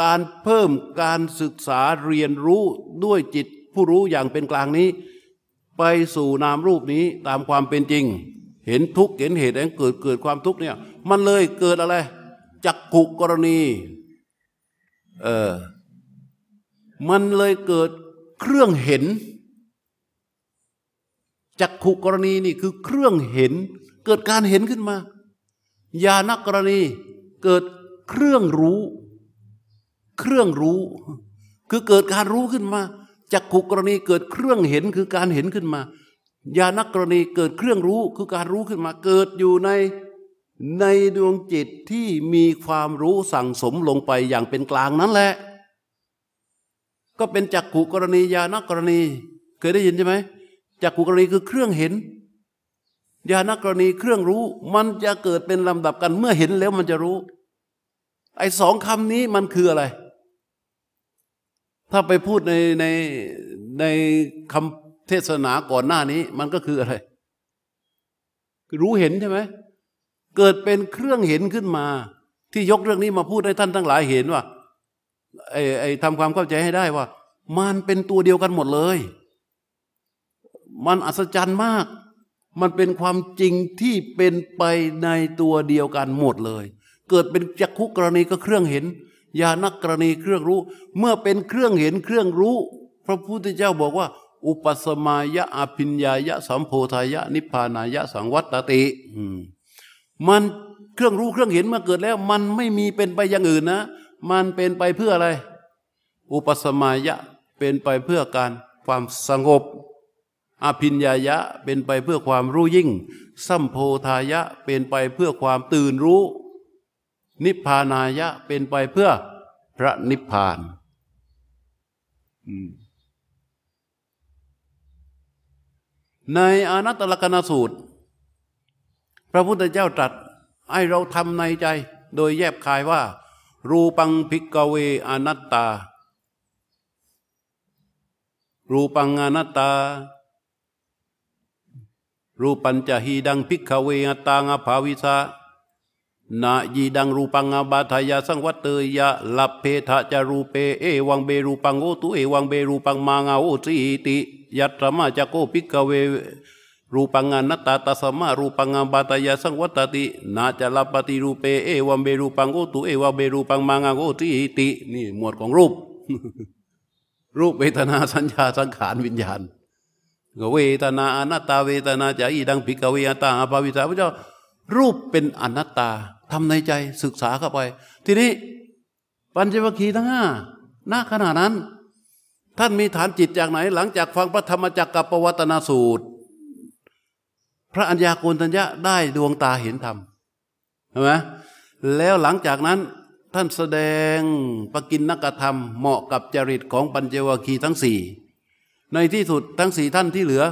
การเพิ่มการศึกษาเรียนรู้ด้วยจิตผู้รู้อย่างเป็นกลางนี้ไปสู่นามรูปนี้ตามความเป็นจริงเห็นทุกข์เห็นเหตุแห่งเกิดความทุกข์เนี่ยมันเลยเกิดอะไรจักขุกรณีมันเลยเกิดเครื่องเห็น จักขุกรณีนี่คือเครื่องเห็นเกิดการเห็นขึ้นมาญาณกรณีเกิดเครื่องรู้คือเกิดการรู้ขึ้นมาจักขุกรณีเกิดเครื่องเห็นคือการเห็นขึ้นมาญาณกรณีเกิดเครื่องรู้คือการรู้ขึ้นมาเกิดอยู่ในดวงจิตที่มีความรู้สั่งสมลงไปอย่างเป็นกลางนั้นแหละก็เป็นจักขุกรณีญาณกรณีเคยได้ยินใช่ไหมจักขุกรณีคือเครื่องเห็นญาณกรณีเครื่องรู้มันจะเกิดเป็นลำดับกันเมื่อเห็นแล้วมันจะรู้ไอ้สองคำนี้มันคืออะไรถ้าไปพูดในคำเทศนาก่อนหน้านี้มันก็คืออะไรรู้เห็นใช่ไหมเกิดเป็นเครื่องเห็นขึ้นมาที่ยกเรื่องนี้มาพูดให้ท่านทั้งหลายเห็นว่าไอ้ทำความเข้าใจให้ได้ว่ามันเป็นตัวเดียวกันหมดเลยมันอัศจรรย์มากมันเป็นความจริงที่เป็นไปในตัวเดียวกันหมดเลยเกิดเป็นจักขุกรณีก็เครื่องเห็นญาณกรณีเครื่องรู้เมื่อเป็นเครื่องเห็นเครื่องรู้พระพุทธเจ้าบอกว่าอุปสมายะอภิญญายะสัมโพธายะนิพพานายะสังวัตติมันเครื่องรู้เครื่องเห็นเมื่อเกิดแล้วมันไม่มีเป็นไปอย่างอื่นนะมันเป็นไปเพื่ออะไรอุปสมายะเป็นไปเพื่อการความสงบอภิญญายะเป็นไปเพื่อความรู้ยิ่งสัมโพธายะเป็นไปเพื่อความตื่นรู้นิพพานายะเป็นไปเพื่อพระนิพพานในอนัตตลกนสูตรพระพุทธเจ้าตรัสให้เราทำในใจโดยแยบคายว่ารูปังภิกขเวอนัตตารูปังอนัตตารูปัญจหีดังภิกขเวอตังอภาวิสานายีดังรูปังอบาทายาสังวัตเตยะลัพเพทะจารูเปเอวังเบรูปังโอตุเอวังเบรูปังมางาโอสีติยัตตมะจักโกภิกขเวรูปังอนัตตาตัสมารูปังอบาทายาสังวัตตินาจลัพปติรูเปเอวังเบรูปังโอตุเอวังเบรูปังมางาโอสีตินี่หมวดของรูปรูปเวทนาสัญญาสังขารวิญญาณเวทนาอนัตตาเวทนาจายีดังภิกขเวอตังอภาวิสาพระเจ้ารูปเป็นอนัตตาทำในใจศึกษาเข้าไปทีนี้ปัญจวัคคีย์ทั้งห้าณขณะนั้นท่านมีฐานจิตจากไหนหลังจากฟังพระธรรมจักรปวัตตนสูตรพระอัญญาโกณทัญญะได้ดวงตาเห็นธรรมใช่ไหมแล้วหลังจากนั้นท่านแสดงปกิณณกธรรมเหมาะกับจริตของปัญจวัคคีย์ทั้งสี่ในที่สุดทั้งสี่ท่านที่เหลือ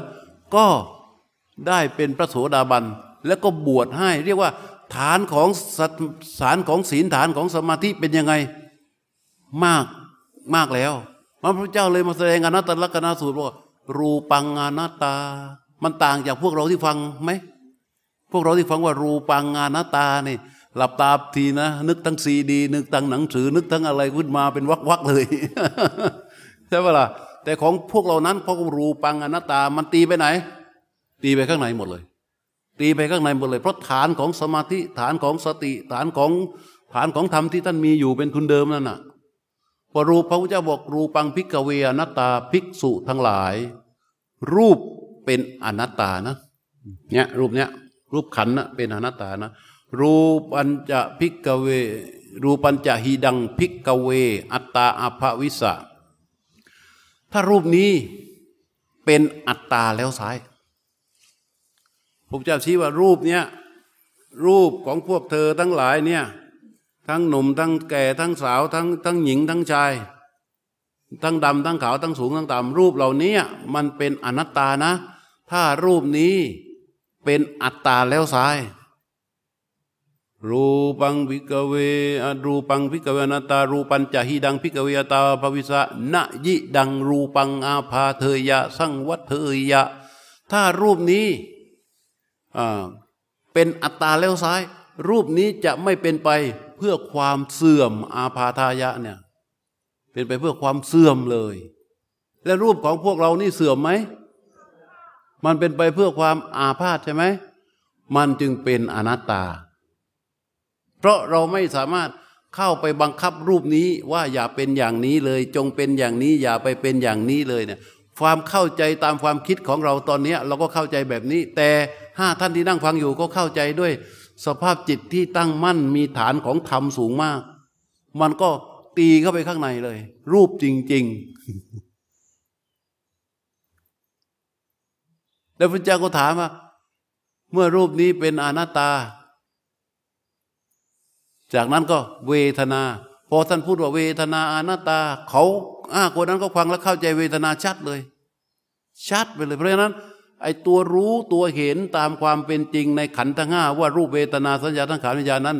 ก็ได้เป็นพระโสดาบันแล้วก็บวชให้เรียกว่าฐานของศีลฐานของสมาธิเป็นยังไงมากมากแล้วพระพุทธเจ้าเลยมาแสดงอนัตตลักขณสูตรว่ารูปังอนัตตามันต่างจากพวกเราที่ฟังไหมพวกเราที่ฟังว่ารูปังอนัตตานี่หลับตาทีนะนึกทั้งซีดีนึกทั้งหนังสือนึกทั้งอะไรขึ้นมาเป็นวักๆเลย ใช่ปะล่ะแต่ของพวกเรานั้นพอรูปังอนัตตามันตีไปไหนตีไปข้างในหมดเลยตีไปข้างในหมดเลยเพราะฐานของสมาธิฐานของสติฐานของธรรมที่ท่านมีอยู่เป็นทุนเดิมนั่นน่ะพอรูปพระพุทธเจ้าบอกรูปังภิกขเวอนัตตาภิกษุทั้งหลายรูปเป็นอนัตตานะเนี่ยรูปเนี้ยรูปขันธ์นะเป็นอนัตตานะรูปัญจภิกขเวรูปัญจหีดังภิกขเวอัตตาอภวิสะถ้ารูปนี้เป็นอัตตาแล้วซ้ายผมจะชี้ว่ารูปเนี้ยรูปของพวกเธอทั้งหลายเนี่ยทั้งหนุ่มทั้งแก่ทั้งสาวทั้งหญิงทั้งชายทั้งดำทั้งขาวทั้งสูงทั้งต่ำรูปเหล่านี้มันเป็นอนัตตานะถ้ารูปนี้เป็นอัตตาแล้วซ้ายรูปังภิกขเวอรูปังภิกขเวอนัตตารูปัญจหิดังภิกขเวอตาภวิสะนะยิดังรูปังอาภาเทยะสังวัตเทยะถ้ารูปนี้เป็นอัตตาแล้วซ้ายรูปนี้จะไม่เป็นไปเพื่อความเสื่อมอาพาทายะเนี่ยเป็นไปเพื่อความเสื่อมเลยและรูปของพวกเรานี่เสื่อมไหมมันเป็นไปเพื่อความอาพาธใช่ไหมมันจึงเป็นอนัตตาเพราะเราไม่สามารถเข้าไปบังคับรูปนี้ว่าอย่าเป็นอย่างนี้เลยจงเป็นอย่างนี้อย่าไปเป็นอย่างนี้เลยเนี่ย ความเข้าใจตามความคิดของเราตอนนี้เราก็เข้าใจแบบนี้แต่5ท่านที่นั่งฟังอยู่ก็เข้าใจด้วยสภาพจิตที่ตั้งมั่นมีฐานของธรรมสูงมากมันก็ตีเข้าไปข้างในเลยรูปจริงๆแล้วพระเจ้าก็ถามว่าเมื่อรูปนี้เป็นอนัตตาจากนั้นก็เวทนาพอท่านพูดว่าเวทนาอนัตตาเขาคนนั้นก็ฟังแล้วเข้าใจเวทนาชัดเลยชัดไปเลยเพราะฉะนั้นไอ้ตัวรู้ตัวเห็นตามความเป็นจริงในขันธ์ทั้งห้าว่ารูปเวทนาสัญญาสังขารวิญญาณนั้น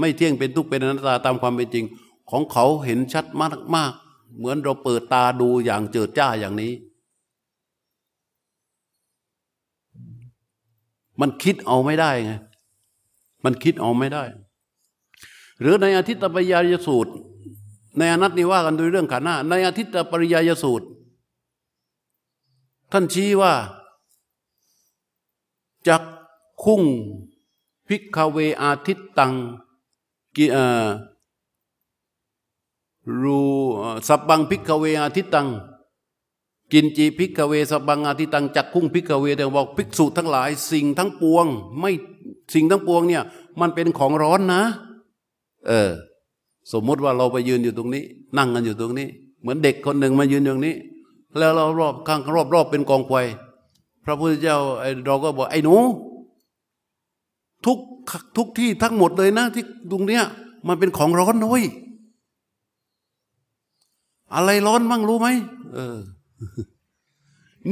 ไม่เที่ยงเป็นทุกข์เป็นอนัตตาตามความเป็นจริงของเขาเห็นชัดมากๆเหมือนเราเปิดตาดูอย่างเจิดจ้าอย่างนี้มันคิดเอาไม่ได้ไงมันคิดเอาไม่ได้หรือในอธิตปริยายสูตรในอนัตติว่ากันโดยเรื่องขันธ์ห้าในอธิตปริยายสูตรท่านชี้ว่าจักขุงภิกขเวอาทิตตังกิรูสับบังภิกขเวอาทิตตังกินจีภิกขเวสับบังอาทิตตังจักขุงภิกขเวแต่บอกภิกษุทั้งหลายสิ่งทั้งปวงไม่สิ่งทั้งปวงเนี่ยมันเป็นของร้อนนะสมมติว่าเราไปยืนอยู่ตรงนี้นั่งกันอยู่ตรงนี้เหมือนเด็กคนหนึ่งมายืนอย่างนี้แล้วเรารอบข้างรอบเป็นกองไฟพระพุทธเจ้าเราก็บอกไอ้หนูทุกที่ทั้งหมดเลยนะที่ตรงเนี้ยมันเป็นของร้อนนะเว้ยอะไรร้อนบ้างรู้ไหม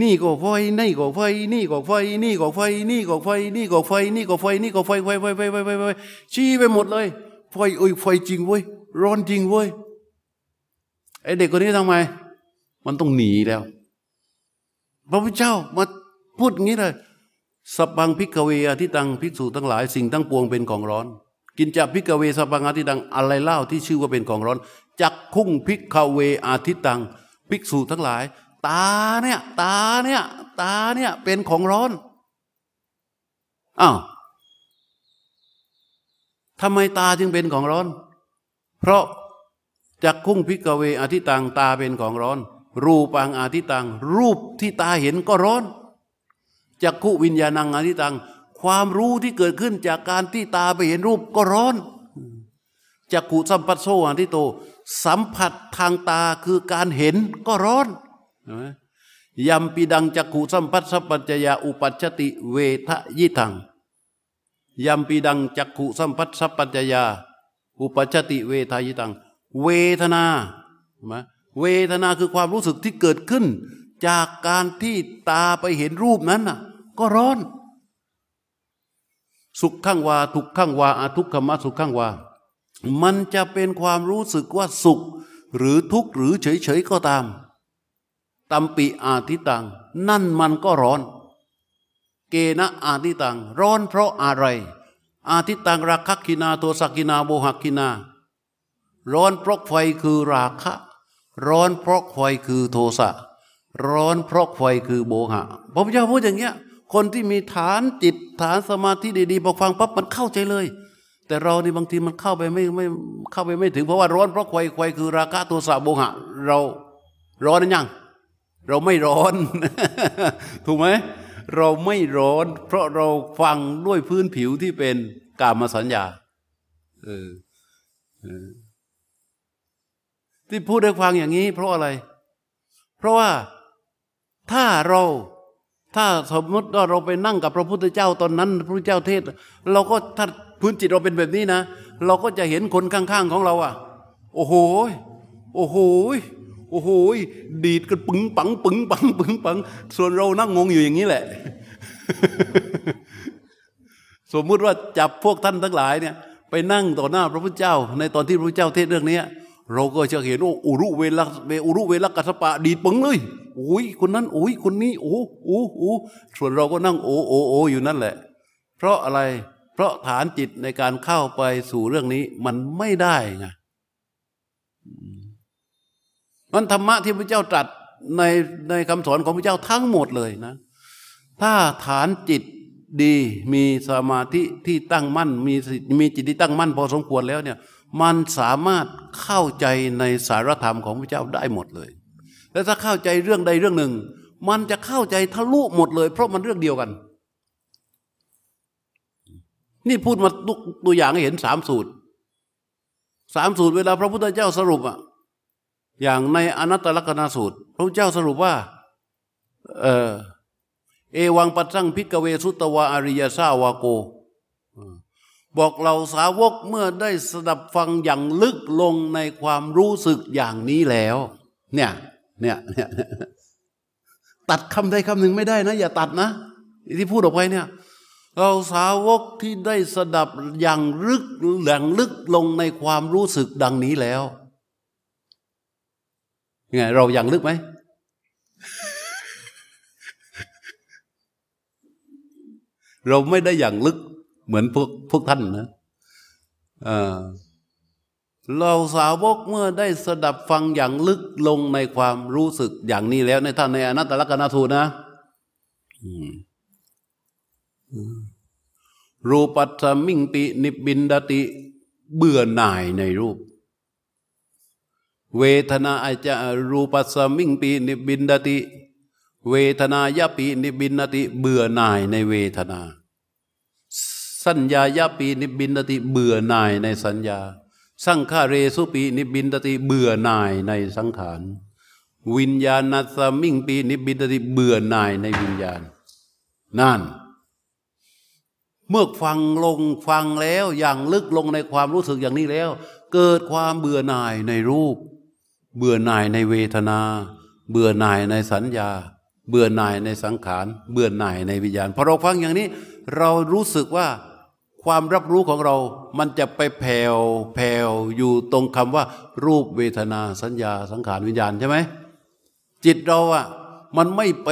นี่ก็ไฟนี่ก็ไฟนี่ก็ไฟนี่ก็ไฟนี่ก็ไฟนี่ก็ไฟนี่ก็ไฟนี่ก็ไฟไฟชี้ไปหมดเลยไฟไฟจริงเว้ยร้อนจริงเว้ยไอเด็กคนนี้ทำไมมันต้องหนีแล้วพระพุทธเจ้ามาพูดงี้เลยสัพพังภิกขเวอทิตังภิกษุทั้งหลายสิ่งทั้งปวงเป็นของร้อนกินจักภิกขเวสัพพังอทิตังอะไรเล่าที่ชื่อว่าเป็นของร้อนจักขุงภิกขเวอทิตังภิกษุทั้งหลายตาเนี่ยเป็นของร้อนอ้าวทำไมตาจึงเป็นของร้อนเพราะจักขุงภิกขเวอทิตังตาเป็นของร้อนรูปังอทิตังรูปที่ตาเห็นก็ร้อนจักขุวิญญาณังอทิตังความรู้ที่เกิดขึ้นจากการที่ตาไปเห็นรูปก็ร้อนจักขุสัมปัสโสอทิโตสัมผัสทางตาคือการเห็นก็ร้อนยัมปิดังจักขุสัมปัสสปัญจยาอุปัชชติเวทยิทังยัมปิดังจักขุสัมปัสสปัญจยาอุปัชชติเวทยิทังเวทนาเวทนาคือความรู้สึกที่เกิดขึ้นจากการที่ตาไปเห็นรูปนั้นน่ะก็ร้อนสุขขังวาทุกขังวาอทุกขมสุขขังวามันจะเป็นความรู้สึกว่าสุขหรือทุกข์หรือเฉยๆก็ตามตัมปิอาทิตังนั่นมันก็ร้อนเกนะอาทิตังร้อนเพราะอะไรอาทิตังราคะกินาโทสะกินาโมหกินาร้อนเพราะไฟคือราคะร้อนเพราะไฟคือโทสะร้อนเพราะไฟคือโมหะพระพุทธเจ้าพูดอย่างเงี้ยคนที่มีฐานจิตฐานสมาธิดีๆพอฟังปั๊บมันเข้าใจเลยแต่เราในบางทีมันเข้าไปไม่เข้าไปไม่ถึงเพราะว่าร้อนเพราะไฟคือราคะโทสะโมหะเราร้อนยังเราไม่ร้อน ถูกไหมเราไม่ร้อนเพราะเราฟังด้วยพื้นผิวที่เป็นกามสัญญาที่พูดให้ฟังอย่างนี้เพราะอะไรเพราะว่าถ้าสมมติว่าเราไปนั่งกับพระพุทธเจ้าตอนนั้นพระพุทธเจ้าเทศเราก็ถ้าพื้นจิตเราเป็นแบบนี้นะเราก็จะเห็นคนข้างๆของเราอ่ะโอ้โหโอ้โหโอ้โหดีดกันปึ๋งปังปึ๋งปังปึ๋งปังส่วนเรานั่งงงอยู่อย่างนี้แหละ สมมุติว่าจับพวกท่านทั้งหลายเนี่ยไปนั่งต่อหน้าพระพุทธเจ้าในตอนที่พระพุทธเจ้าเทศเรื่องนี้เราก็จะเห็นว่าอุรุเวลกัสปะดีดปึงเลยโอ้ยคนนั้นโอ้ยคนนี้โอ้ส่วนเราก็นั่งโอ้อยู่นั่นแหละเพราะอะไรเพราะฐานจิตในการเข้าไปสู่เรื่องนี้มันไม่ได้ไงมันธรรมะที่พระเจ้าตรัสในคำสอนของพระเจ้าทั้งหมดเลยนะถ้าฐานจิตดีมีสมาธิที่ตั้งมั่นมีจิตที่ตั้งมั่นพอสมควรแล้วเนี่ยมันสามารถเข้าใจในสารธรรมของพระเจ้าได้หมดเลย และถ้าเข้าใจเรื่องใดเรื่องหนึ่งมันจะเข้าใจทะลุหมดเลยเพราะมันเรื่องเดียวกันนี่พูดมาตัวอย่างให้เห็น3 สูตรเวลาพระพุทธเจ้าสรุปอะอย่างในอนัตตลักขณสูตรพระพุทธเจ้าสรุปว่าเอวังปัจจังภิกขเวสุตตวาอริยสาวาโกบอกเราสาวกเมื่อได้สดับฟังอย่างลึกลงในความรู้สึกอย่างนี้แล้วเนี่ยตัดคำใดคำหนึ่งไม่ได้นะอย่าตัดนะที่พูดออกไปเนี่ยเราสาวกที่ได้สดับอย่างลึกแหลงลึกลงในความรู้สึกดังนี้แล้วไงเราอย่างลึกไหม เราไม่ได้อย่างลึกเหมือนพวกท่านนะเราสาวกเมื่อได้สดับฟังอย่างลึกลงในความรู้สึกอย่างนี้แล้วในท่านในอนัตตลักขณสูตรนะรูปัสสมิงตินิบบินดติเบื่อหน่ายในรูปเวทนาอาจจะรูปัสสมิงตินิบบินดติเวทนายาปีนิบบินดติเบื่อหน่ายในเวทนาสัญญายาปีนิบบินดติเบื่อหน่ายในสัญญาสังขารเรสุปีนิบบินดติเบื่อหน่ายในสังขารวิญญาณัสสมิงปีนิบบินดติเบื่อหน่ายในวิญญาณนั่นเมื่อฟังแล้วอย่างลึกลงในความรู้สึกอย่างนี้แล้วเกิดความเบื่อหน่ายในรูปเบื่อหน่ายในเวทนาเบื่อหน่ายในสัญญาเบื่อหน่ายในสังขารเบื่อหน่ายในวิญญาณพอเราฟังอย่างนี้เรารู้สึกว่าความรับรู้ของเรามันจะไปแผ่วอยู่ตรงคำว่ารูปเวทนาสัญญาสังขารวิญญาณใช่ไหมจิตเราอ่ะมันไม่ไ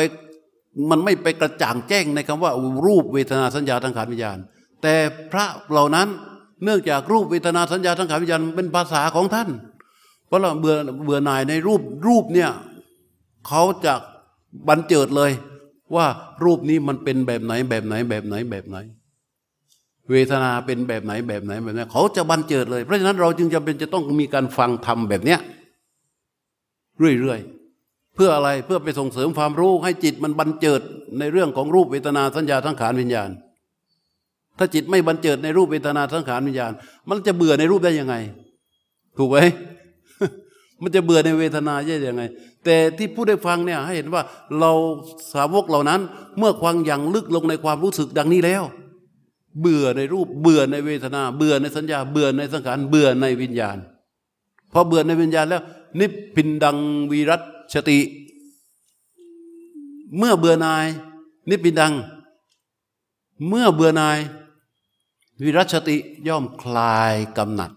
ปกระจ่างแจ้งในคำว่ารูปเวทนาสัญญาสังขารวิญญาณแต่พระเหล่านั้นเนื่องจากรูปเวทนาสัญญาสังขารวิญญาณเป็นภาษาของท่านเพราะเราเบื่อหน่ายในรูปเนี่ยเขาจะบันเจิดเลยว่ารูปนี้มันเป็นแบบไหนแบบไหนแบบไหนแบบไหนเวทนาเป็นแบบไหนแบบไหนแบบไหนเขาจะบันเจิดเลยเพราะฉะนั้นเราจึงจำเป็นจะต้องมีการฟังธรรมแบบเนี้ยเรื่อยๆเพื่ออะไรเพื่อไปส่งเสริมความรู้ให้จิตมันบันเจิดในเรื่องของรูปเวทนาสัญญาสังขารวิญญาณถ้าจิตไม่บันเจิดในรูปเวทนาสังขารวิญญาณมันจะเบื่อในรูปได้ยังไงถูกไหม มันจะเบื่อในเวทนาได้ยังไงแต่ที่ผู้ได้ฟังเนี่ยให้เห็นว่าเราสาวกเหล่านั้นเมื่อฟังอย่างลึกลงในความรู้สึกดังนี้แล้วเบื่อในรูปเบื่อในเวทนาเบื่อในสัญญาเบื่อในสังขารเบื่อในวิญญาณพอเบื่อในวิญญาณแล้วนิพพินดังวิรัชติเมื่อเบื่อหน่ายนิพพินดังเมื่อเบื่อหน่ายวิรัชติย่อมคลายกำหนัด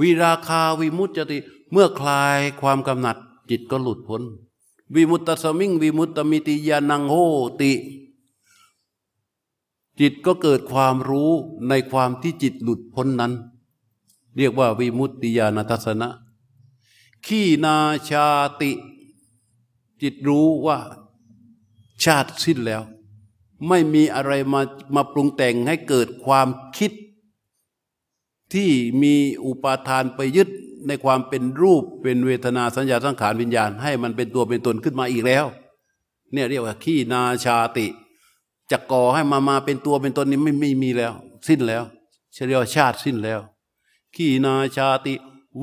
วิราคาวิมุตจติเมื่อคลายความกำหนัดจิตก็หลุดพ้นวิมุตตสมิงวิมุตตมิติญาณังโหติจิตก็เกิดความรู้ในความที่จิตหลุดพ้นนั้นเรียกว่าวิมุตติญาณทัสสนะขีณาชาติจิตรู้ว่าชาติสิ้นแล้วไม่มีอะไรมาปรุงแต่งให้เกิดความคิดที่มีอุปาทานไปยึดในความเป็นรูปเป็นเวทนาสัญญาสังขารวิญญาณให้มันเป็นตัวเป็นตนขึ้นมาอีกแล้วเนี่ยเรียกว่าขีณาชาติจะก่อให้มาเป็นตัวเป็นตนนี้ไม่มีแล้วสิ้นแล้วเรียกว่าชาติสิ้นแล้วขีณาชาติ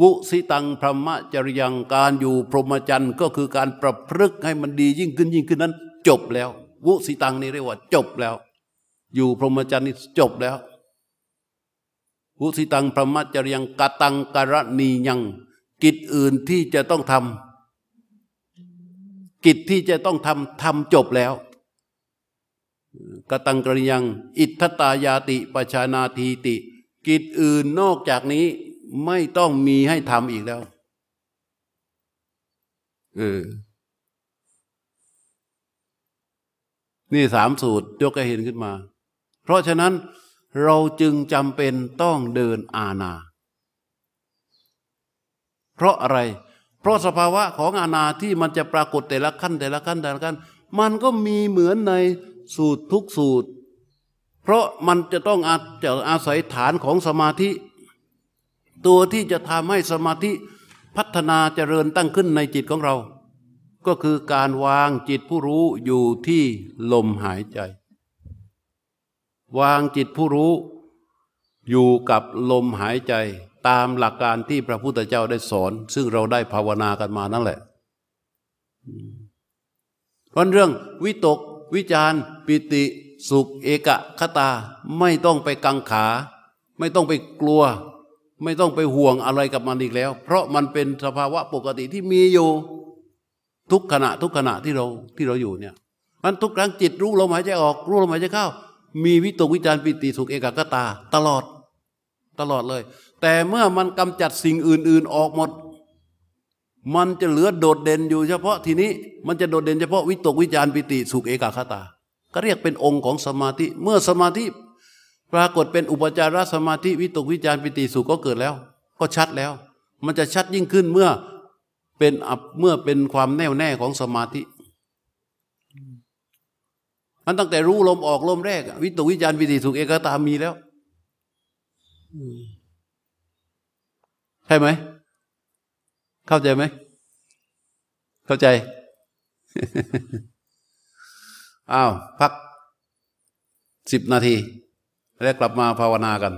วุสิตังพรหมจริยังการอยู่พรหมจรรย์ก็คือการประพฤติให้มันดียิ่งขึ้นยิ่งขึ้นนั้นจบแล้ววุสิตังนี่เรียกว่าจบแล้วอยู่พรหมจรรย์นี่จบแล้ววุสิตังพรหมจริยังกตังการณียังกิจอื่นที่จะต้องทำกิจที่จะต้องทำจบแล้วกตังกริยังอิทธตายาติปชานาทีติกิจอื่นนอกจากนี้ไม่ต้องมีให้ทำอีกแล้วนี่3 สูตรยกให้เห็นขึ้นมาเพราะฉะนั้นเราจึงจำเป็นต้องเดินอานาเพราะอะไรเพราะสภาวะของอานาที่มันจะปรากฏแต่ละขั้นแต่ละขั้นแต่ละขั้นมันก็มีเหมือนในสูตรทุกสูตรเพราะมันจะต้องอาศัยฐานของสมาธิตัวที่จะทำให้สมาธิพัฒนาเจริญตั้งขึ้นในจิตของเรา ก็คือการวางจิตผู้รู้อยู่ที่ลมหายใจวางจิตผู้รู้อยู่กับลมหายใจตามหลักการที่พระพุทธเจ้าได้สอนซึ่งเราได้ภาวนากันมานั่นแหละเพราะเรื่องวิตกวิจารปิติสุขเอกคตาไม่ต้องไปกังขาไม่ต้องไปกลัวไม่ต้องไปห่วงอะไรกับมันอีกแล้วเพราะมันเป็นสภาวะปกติที่มีอยู่ทุกขณะที่เราอยู่เนี่ยมันทุกครั้งจิตรู้ลมหายใจออกรู้ลมหายใจเข้ามีวิตกวิจารปิติสุขเอกคตาตลอดเลยแต่เมื่อมันกำจัดสิ่งอื่นๆออกหมดมันจะเหลือโดดเด่นอยู่เฉพาะทีนี้มันจะโดดเด่นเฉพาะวิตกวิจารปิติสุขเอกคตาก็เรียกเป็นองค์ของสมาธิเมื่อสมาธิปรากฏเป็นอุปจารสมาธิวิตกวิจารปิติสุขก็เกิดแล้วก็ชัดแล้วมันจะชัดยิ่งขึ้นเมื่อเป็นความแน่วแน่ของสมาธิมันตั้งแต่รู้ลมออกลมแรกวิตกวิจารปิติสุขเอกคตามีแล้วใช่ไหมเข้าใจไหมเข้าใจ อ้าวพัก10 นาทีแล้วกลับมาภาวนากัน